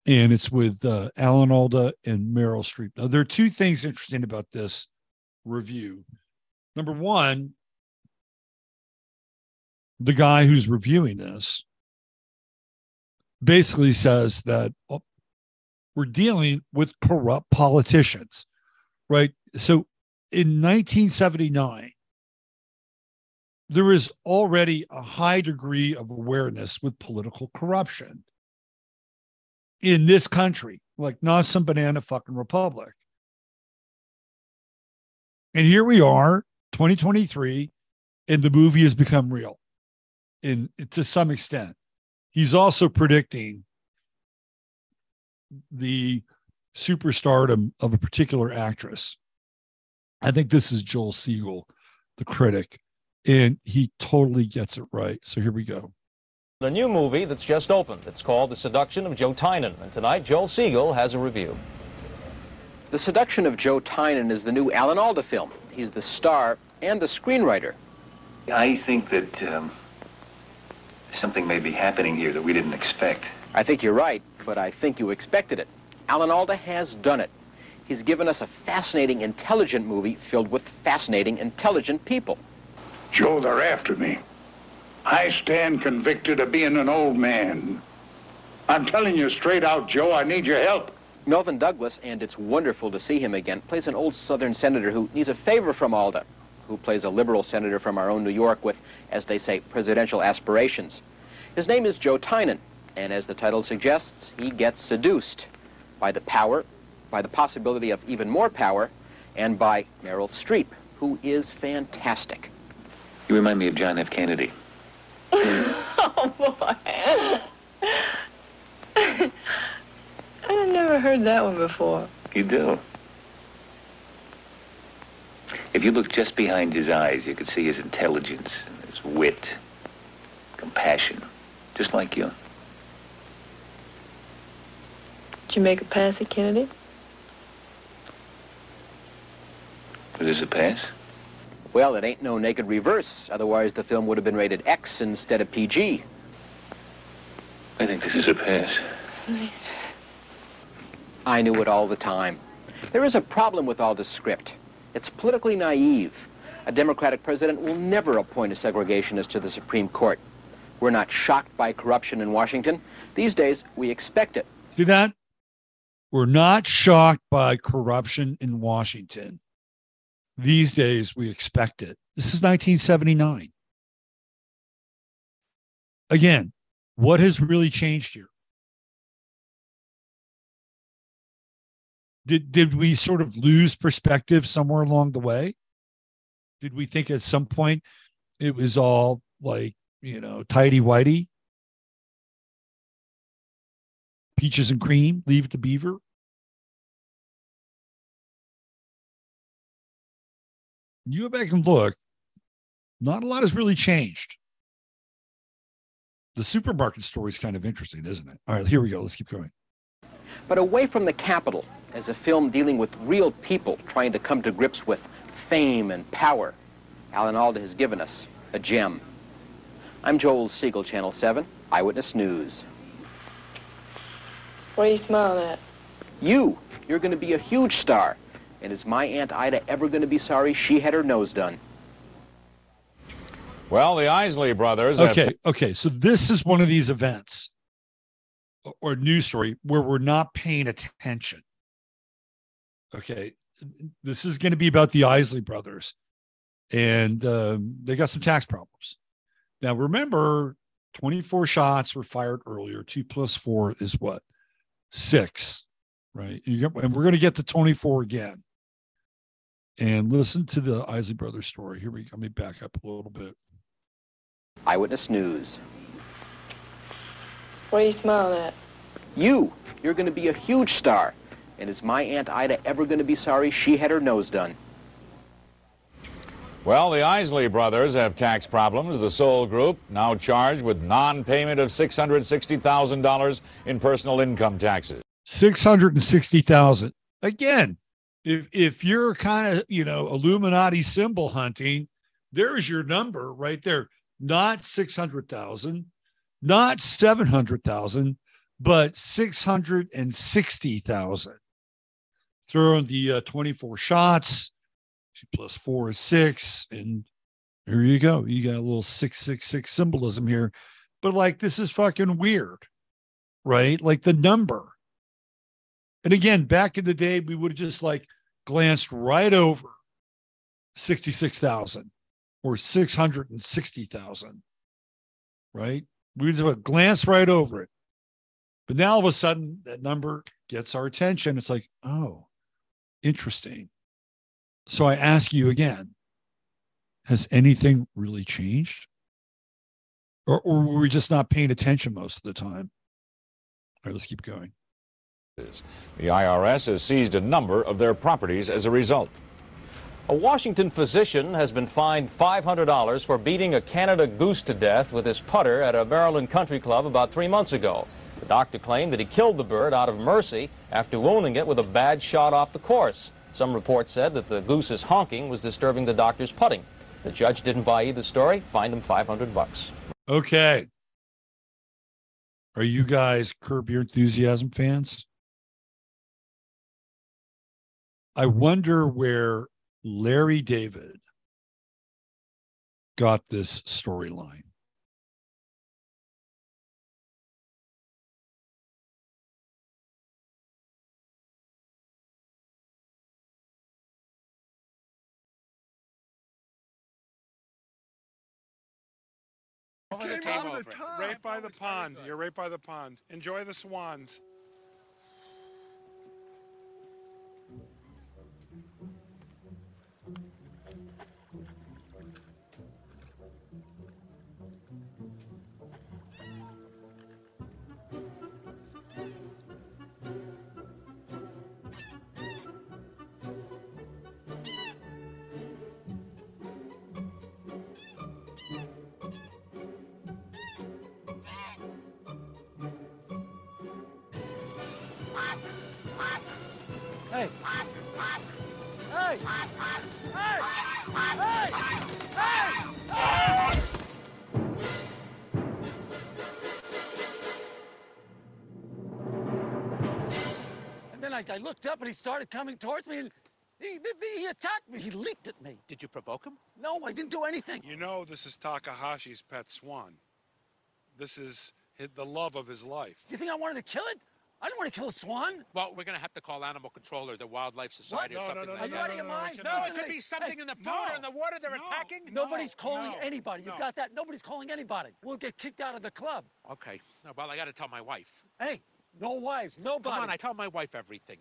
and it's with uh, Alan Alda and Meryl Streep. Now, there are two things interesting about this review. Number one, the guy who's reviewing this basically says that oh, we're dealing with corrupt politicians. Right. So in nineteen seventy-nine, there is already a high degree of awareness with political corruption in this country, like not some banana fucking republic. And here we are, twenty twenty-three, and the movie has become real in to some extent. He's also predicting the superstardom of a particular actress. I think this is Joel Siegel, the critic, and he totally gets it right. So here we go. The new movie that's just opened. It's called The Seduction of Joe Tynan, and tonight Joel Siegel has a review. The Seduction of Joe Tynan is the new Alan Alda film. He's the star and the screenwriter. I think that um, something may be happening here that we didn't expect. I think you're right, but I think you expected it. Alan Alda has done it. He's given us a fascinating, intelligent movie filled with fascinating, intelligent people. Joe, they're after me. I stand convicted of being an old man. I'm telling you straight out, Joe, I need your help. Melvin Douglas, and it's wonderful to see him again, plays an old Southern senator who needs a favor from Alda, who plays a liberal senator from our own New York with, as they say, presidential aspirations. His name is Joe Tynan, and as the title suggests, he gets seduced. By the power, by the possibility of even more power, and by Meryl Streep, who is fantastic. You remind me of John F. Kennedy. Oh, boy. I've never heard that one before. You do. If you look just behind his eyes, you could see his intelligence, and his wit, compassion, just like you. Did you make a pass at Kennedy? Was this a pass? Well, it ain't no naked reverse. Otherwise, the film would have been rated X instead of P G. I think this is a pass. I knew it all the time. There is a problem with Alda's script. It's politically naive. A Democratic president will never appoint a segregationist to the Supreme Court. We're not shocked by corruption in Washington. These days, we expect it. See that? We're not shocked by corruption in Washington. These days, we expect it. This is nineteen seventy-nine. Again, what has really changed here? Did, did we sort of lose perspective somewhere along the way? Did we think at some point it was all like, you know, tighty-whitey? Peaches and Cream, Leave It to Beaver. You go back and look, not a lot has really changed. The supermarket story is kind of interesting, isn't it? All right, here we go. Let's keep going. But away from the Capitol, as a film dealing with real people trying to come to grips with fame and power, Alan Alda has given us a gem. I'm Joel Siegel, Channel seven, Eyewitness News. What are you smiling at? You. You're going to be a huge star. And is my Aunt Ida ever going to be sorry she had her nose done? Well, the Isley Brothers... Okay, have... okay, so this is one of these events or news story where we're not paying attention. Okay, this is going to be about the Isley Brothers, and um, they got some tax problems. Now, remember, twenty-four shots were fired earlier. Two plus four is what? Six, right? You get, and we're going to get to twenty-four again. And listen to the Isley Brothers story. Here we go. Let me back up a little bit. Eyewitness News. What are you smiling at? You. You're going to be a huge star. And is my Aunt Ida ever going to be sorry she had her nose done? Well, the Isley Brothers have tax problems. The Soul Group now charged with non-payment of six hundred sixty thousand dollars in personal income taxes. six hundred sixty thousand dollars. Again, if if you're kind of, you know, Illuminati symbol hunting, there's your number right there. Not six hundred thousand dollars, not seven hundred thousand dollars, but six hundred sixty thousand dollars. Throw in the uh, twenty-four shots. Two plus four is six. And here you go. You got a little six six six symbolism here. But like, this is fucking weird, right? Like the number. And again, back in the day, we would have just like glanced right over sixty-six thousand or six hundred sixty thousand, right? We would just have glanced right over it. But now all of a sudden, that number gets our attention. It's like, oh, interesting. So I ask you again, has anything really changed? Or, or were we just not paying attention most of the time? All right, let's keep going. The I R S has seized a number of their properties as a result. A Washington physician has been fined five hundred dollars for beating a Canada goose to death with his putter at a Maryland country club about three months ago. The doctor claimed that he killed the bird out of mercy after wounding it with a bad shot off the course. Some reports said that the goose's honking was disturbing the doctor's putting. The judge didn't buy either story, fined him five hundred bucks. Okay. Are you guys Curb Your Enthusiasm fans? I wonder where Larry David got this storyline. Over the table, over. Right by the pond. You're right by the pond. Enjoy the swans. Hey! Hey! Hey! Hey! Hey! Hey! And then I, I looked up and he started coming towards me and he, he attacked me. He leaped at me. Did you provoke him? No, I didn't do anything. You know, this is Takahashi's pet swan. This is his, the love of his life. You think I wanted to kill it? I don't want to kill a swan. Well, we're going to have to call Animal Control or the Wildlife Society what? or no, something no, no, like no, that. Are you out of your mind? No, no, it could be something hey, in the food no, or in the water they're no, attacking. Nobody's calling no, anybody. You no. got that? Nobody's calling anybody. We'll get kicked out of the club. Okay. No, well, I got to tell my wife. Hey, no wives, nobody. Come on, I tell my wife everything.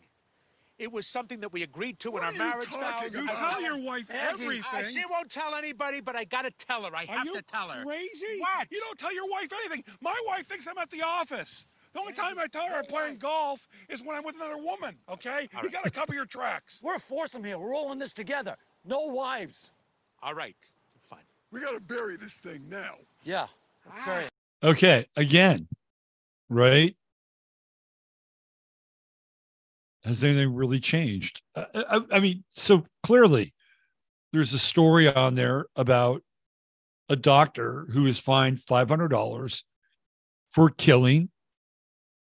It was something that we agreed to what in our marriage vows. You tell your wife Andy, everything. Uh, she won't tell anybody, but I gotta tell her. I Are have to tell her. Are you crazy? What? You don't tell your wife anything. My wife thinks I'm at the office. The only time I tell her I'm playing golf is when I'm with another woman, okay? Right. You gotta cover your tracks. We're a foursome here. We're all in this together. No wives. All right. Fine. We gotta bury this thing now. Yeah. Let's bury it. Okay. Again. Right? Has anything really changed? I, I, I mean, so clearly there's a story on there about a doctor who is fined five hundred dollars for killing,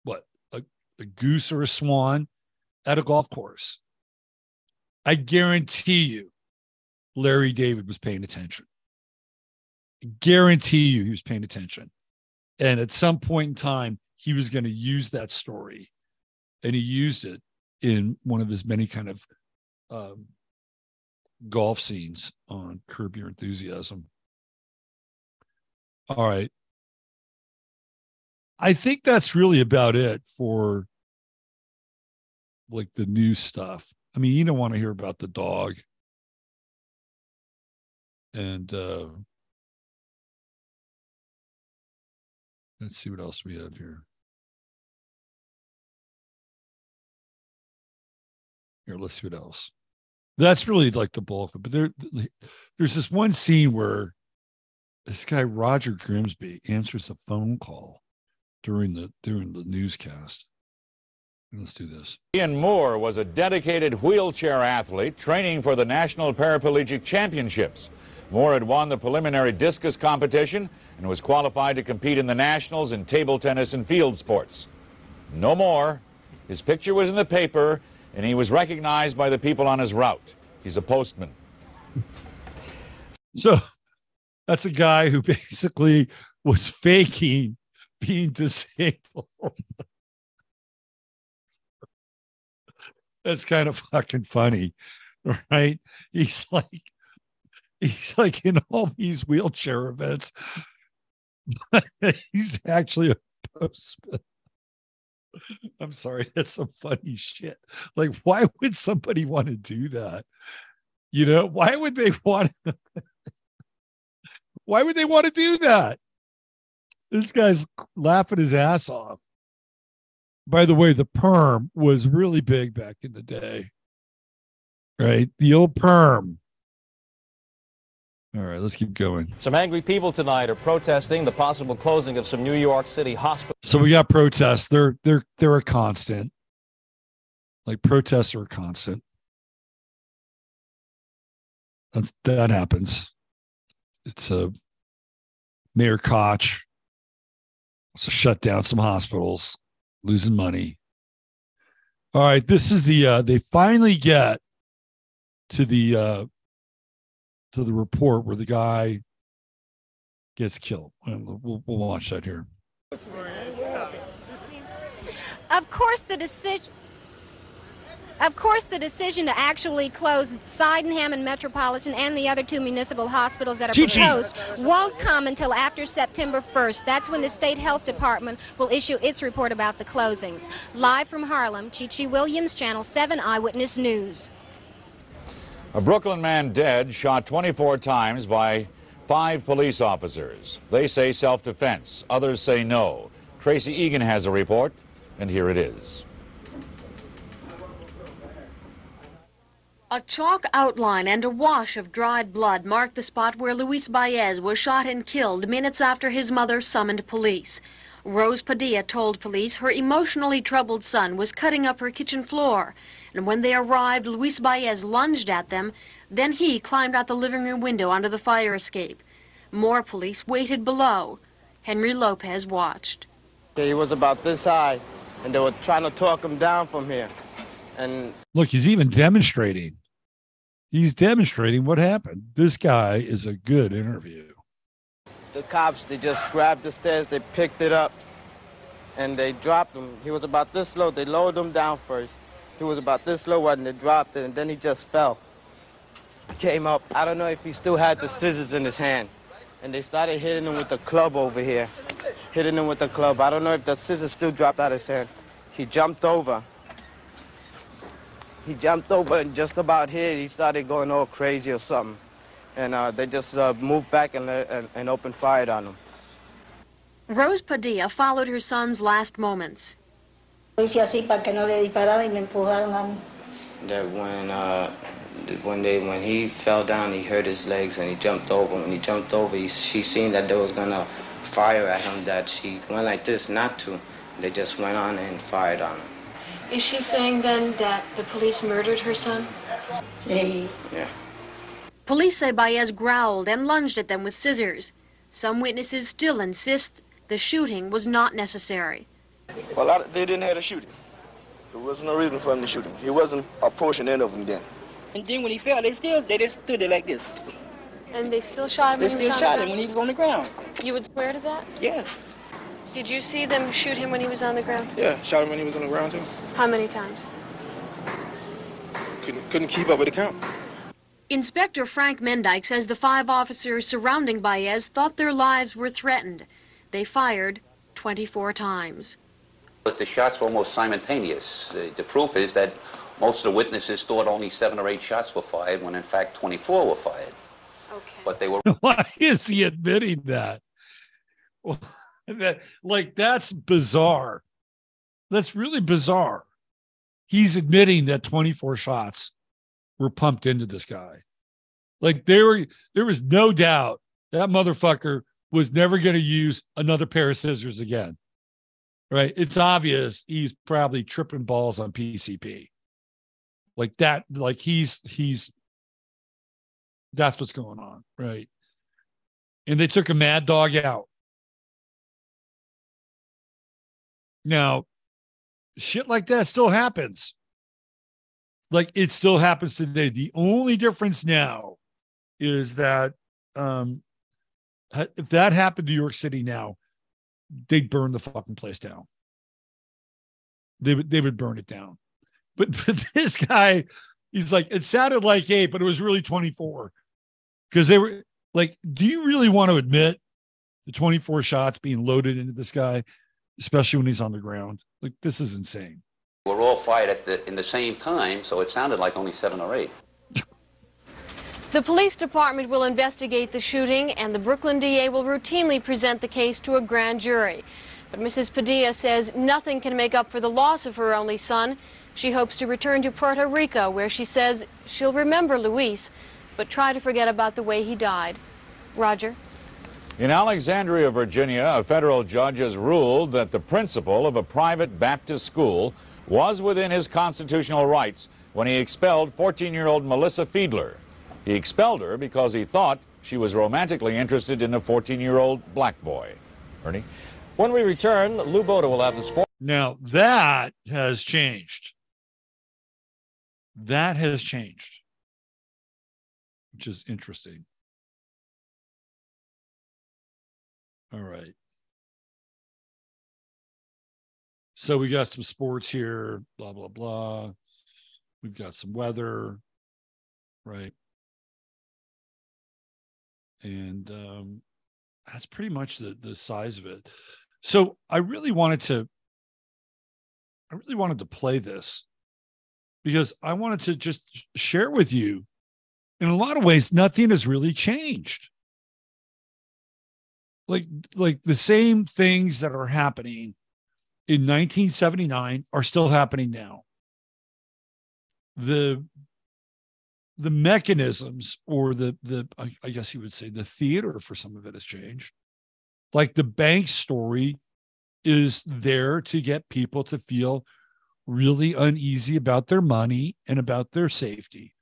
what, a, a goose or a swan at a golf course. I guarantee you Larry David was paying attention. I guarantee you he was paying attention. And at some point in time, he was going to use that story. And he used it in one of his many kind of um, golf scenes on Curb Your Enthusiasm. All right. I think that's really about it for like the new stuff. I mean, you don't want to hear about the dog. And uh, let's see what else we have here. Here, let's see what else. That's really like the bulk of it. But there, there's this one scene where this guy, Roger Grimsby, answers a phone call during the during the newscast. Let's do this. Ian Moore was a dedicated wheelchair athlete training for the National Paraplegic Championships. Moore had won the preliminary discus competition and was qualified to compete in the nationals in table tennis and field sports. No more. His picture was in the paper, and he was recognized by the people on his route. He's a postman. So that's a guy who basically was faking being disabled. That's kind of fucking funny, right? He's like, he's like in all these wheelchair events. He's actually a postman. I'm sorry, that's some funny shit. Like, why would somebody want to do that? You know, why would they want to, why would they want to do that? This guy's laughing his ass off. By the way, the perm was really big back in the day, right? The old perm. All right, let's keep going. Some angry people tonight are protesting the possible closing of some New York City hospitals. So we got protests. They're they're they're a constant. Like protests are a constant. That's, that happens. It's a Mayor Koch. So shut down some hospitals, losing money. All right, this is the uh, they finally get to the. Uh, to the report where the guy gets killed. We'll, we'll watch that here. Of course, the decision of course the decision to actually close Sydenham and Metropolitan and the other two municipal hospitals that are G-G. proposed won't come until after September first. That's when the State Health Department will issue its report about the closings. Live from Harlem, Chi-Chi Williams, Channel seven Eyewitness News. A Brooklyn man dead, shot twenty-four times by five police officers. They say self-defense. Others say no. Tracy Egan has a report, and here it is. A chalk outline and a wash of dried blood marked the spot where Luis Baez was shot and killed minutes after his mother summoned police. Rose Padilla told police her emotionally troubled son was cutting up her kitchen floor. And when they arrived, Luis Baez lunged at them. Then he climbed out the living room window onto the fire escape. More police waited below. Henry Lopez watched. He was about this high, and they were trying to talk him down from here. And look, he's even demonstrating. He's demonstrating what happened. This guy is a good interview. The cops, they just grabbed the stairs, they picked it up, and they dropped him. He was about this low. They lowered him down first. He was about this low, and they dropped it, and then he just fell. He came up. I don't know if he still had the scissors in his hand. And they started hitting him with a club over here, hitting him with a club. I don't know if the scissors still dropped out of his hand. He jumped over. He jumped over, and just about here, he started going all crazy or something. And uh, they just uh, moved back and, uh, and opened fire on him. Rose Padilla followed her son's last moments. That when, uh, one day when he fell down, he hurt his legs and he jumped over. When he jumped over, he, she seen that there was gonna fire at him, that she went like this not to. They just went on and fired on him. Is she saying then that the police murdered her son? Yeah. yeah. Police say Baez growled and lunged at them with scissors. Some witnesses still insist the shooting was not necessary. Well, I, they didn't have to shoot him. There was no reason for him to shoot him. He wasn't a portion end of him then. And then when he fell, they still they just stood there like this. And they still shot him. They still shot him when he was on the ground. You would swear to that? Yes. Did you see them shoot him when he was on the ground? Yeah, shot him when he was on the ground too. How many times? Couldn't, couldn't keep up with the count. Inspector Frank Mendyk says the five officers surrounding Baez thought their lives were threatened. They fired twenty-four times. But the shots were almost simultaneous. The, the proof is that most of the witnesses thought only seven or eight shots were fired when in fact twenty-four were fired. Okay. But they were. Why is he admitting that? Well, that like, that's bizarre. That's really bizarre. He's admitting that twenty-four shots were pumped into this guy. Like, they were, there was no doubt that motherfucker was never going to use another pair of scissors again. Right? It's obvious he's probably tripping balls on P C P. Like that, like he's, he's, that's what's going on. Right? And they took a mad dog out. Now, shit like that still happens. Like, it still happens today. The only difference now is that um, if that happened in New York City now, they'd burn the fucking place down. They would, they would burn it down. But, but this guy, he's like, it sounded like eight, but it was really twenty-four. Because they were like, do you really want to admit the twenty-four shots being loaded into this guy, especially when he's on the ground? Like, this is insane. We're all fired at the, in the same time, so it sounded like only seven or eight. The police department will investigate the shooting, and the Brooklyn D A will routinely present the case to a grand jury. But Missus Padilla says nothing can make up for the loss of her only son. She hopes to return to Puerto Rico, where she says she'll remember Luis, but try to forget about the way he died. Roger? In Alexandria, Virginia, a federal judge has ruled that the principal of a private Baptist school was within his constitutional rights when he expelled fourteen-year-old Melissa Fiedler. He expelled her because he thought she was romantically interested in a fourteen-year-old black boy. Ernie? When we return, Lou Boda will have the sport. Now, that has changed. That has changed, which is interesting. All right. So we got some sports here, blah, blah, blah. We've got some weather, right? And um, that's pretty much the, the size of it. So I really wanted to, I really wanted to play this because I wanted to just share with you, in a lot of ways, nothing has really changed. Like, like the same things that are happening in nineteen seventy-nine are still happening now. The, the mechanisms, or the, the, I guess you would say the theater for some of it has changed. Like, the bank story is there to get people to feel really uneasy about their money and about their safety.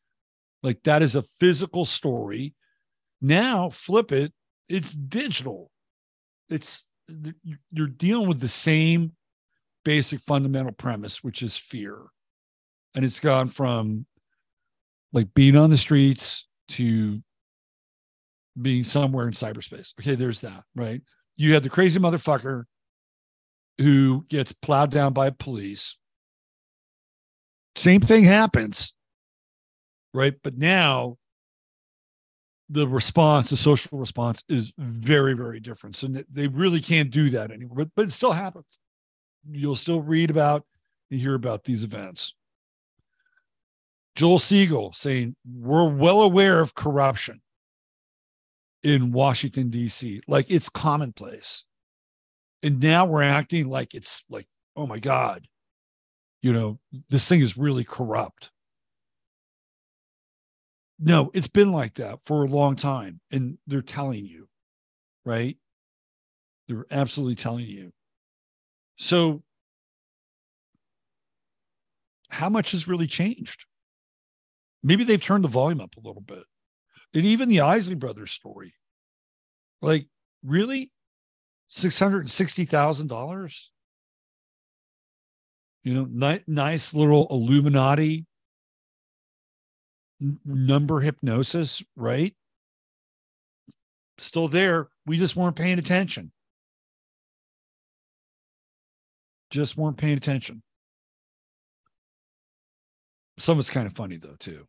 Like, that is a physical story. Now flip it. It's digital. It's, you're dealing with the same basic fundamental premise, which is fear. And it's gone from like being on the streets to being somewhere in cyberspace. Okay, there's that, right? You had the crazy motherfucker who gets plowed down by police. Same thing happens, right? But now the response, the social response is very, very different. So they really can't do that anymore, but, but it still happens. You'll still read about and hear about these events. Joel Siegel saying, we're well aware of corruption in Washington, D C Like, it's commonplace. And now we're acting like it's like, oh my God, you know, this thing is really corrupt. No, it's been like that for a long time. And they're telling you, right? They're absolutely telling you. So how much has really changed? Maybe they've turned the volume up a little bit. And even the Isley Brothers story, like really six hundred sixty thousand dollars, you know, ni- nice little Illuminati n- number hypnosis, right? Still there. We just weren't paying attention. Just weren't paying attention. Some of it's kind of funny though, too.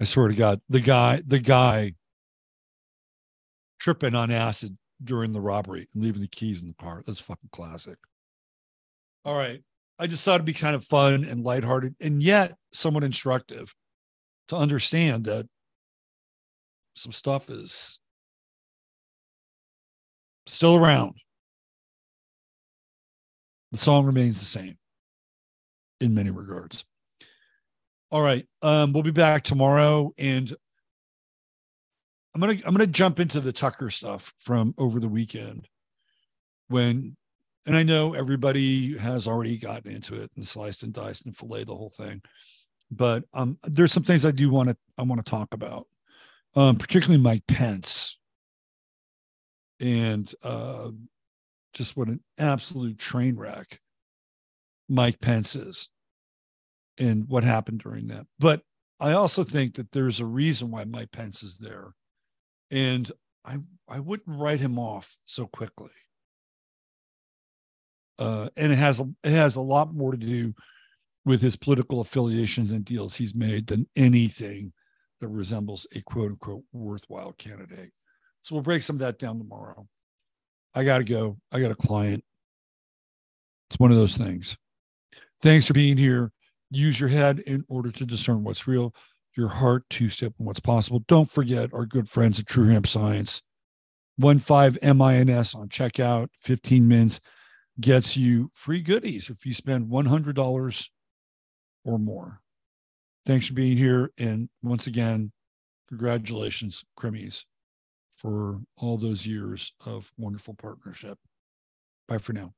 I swear to God, the guy, the guy tripping on acid during the robbery and leaving the keys in the car. That's fucking classic. All right. I just thought it'd be kind of fun and lighthearted and yet somewhat instructive to understand that some stuff is still around. The song remains the same in many regards. All right, um, we'll be back tomorrow, and I'm gonna I'm gonna jump into the Tucker stuff from over the weekend. When, and I know everybody has already gotten into it and sliced and diced and filleted the whole thing, but um, there's some things I do want to I want to talk about, um, particularly Mike Pence, and uh, just what an absolute train wreck Mike Pence is. And what happened during that. But I also think that there's a reason why Mike Pence is there. And I I wouldn't write him off so quickly. Uh, and it has, it has a lot more to do with his political affiliations and deals he's made than anything that resembles a quote-unquote worthwhile candidate. So we'll break some of that down tomorrow. I got to go. I got a client. It's one of those things. Thanks for being here. Use your head in order to discern what's real, your heart to step on what's possible. Don't forget our good friends at True Hemp Science. fifteen M I N S on checkout, fifteen minutes gets you free goodies if you spend one hundred dollars or more. Thanks for being here. And once again, congratulations, Crimmies, for all those years of wonderful partnership. Bye for now.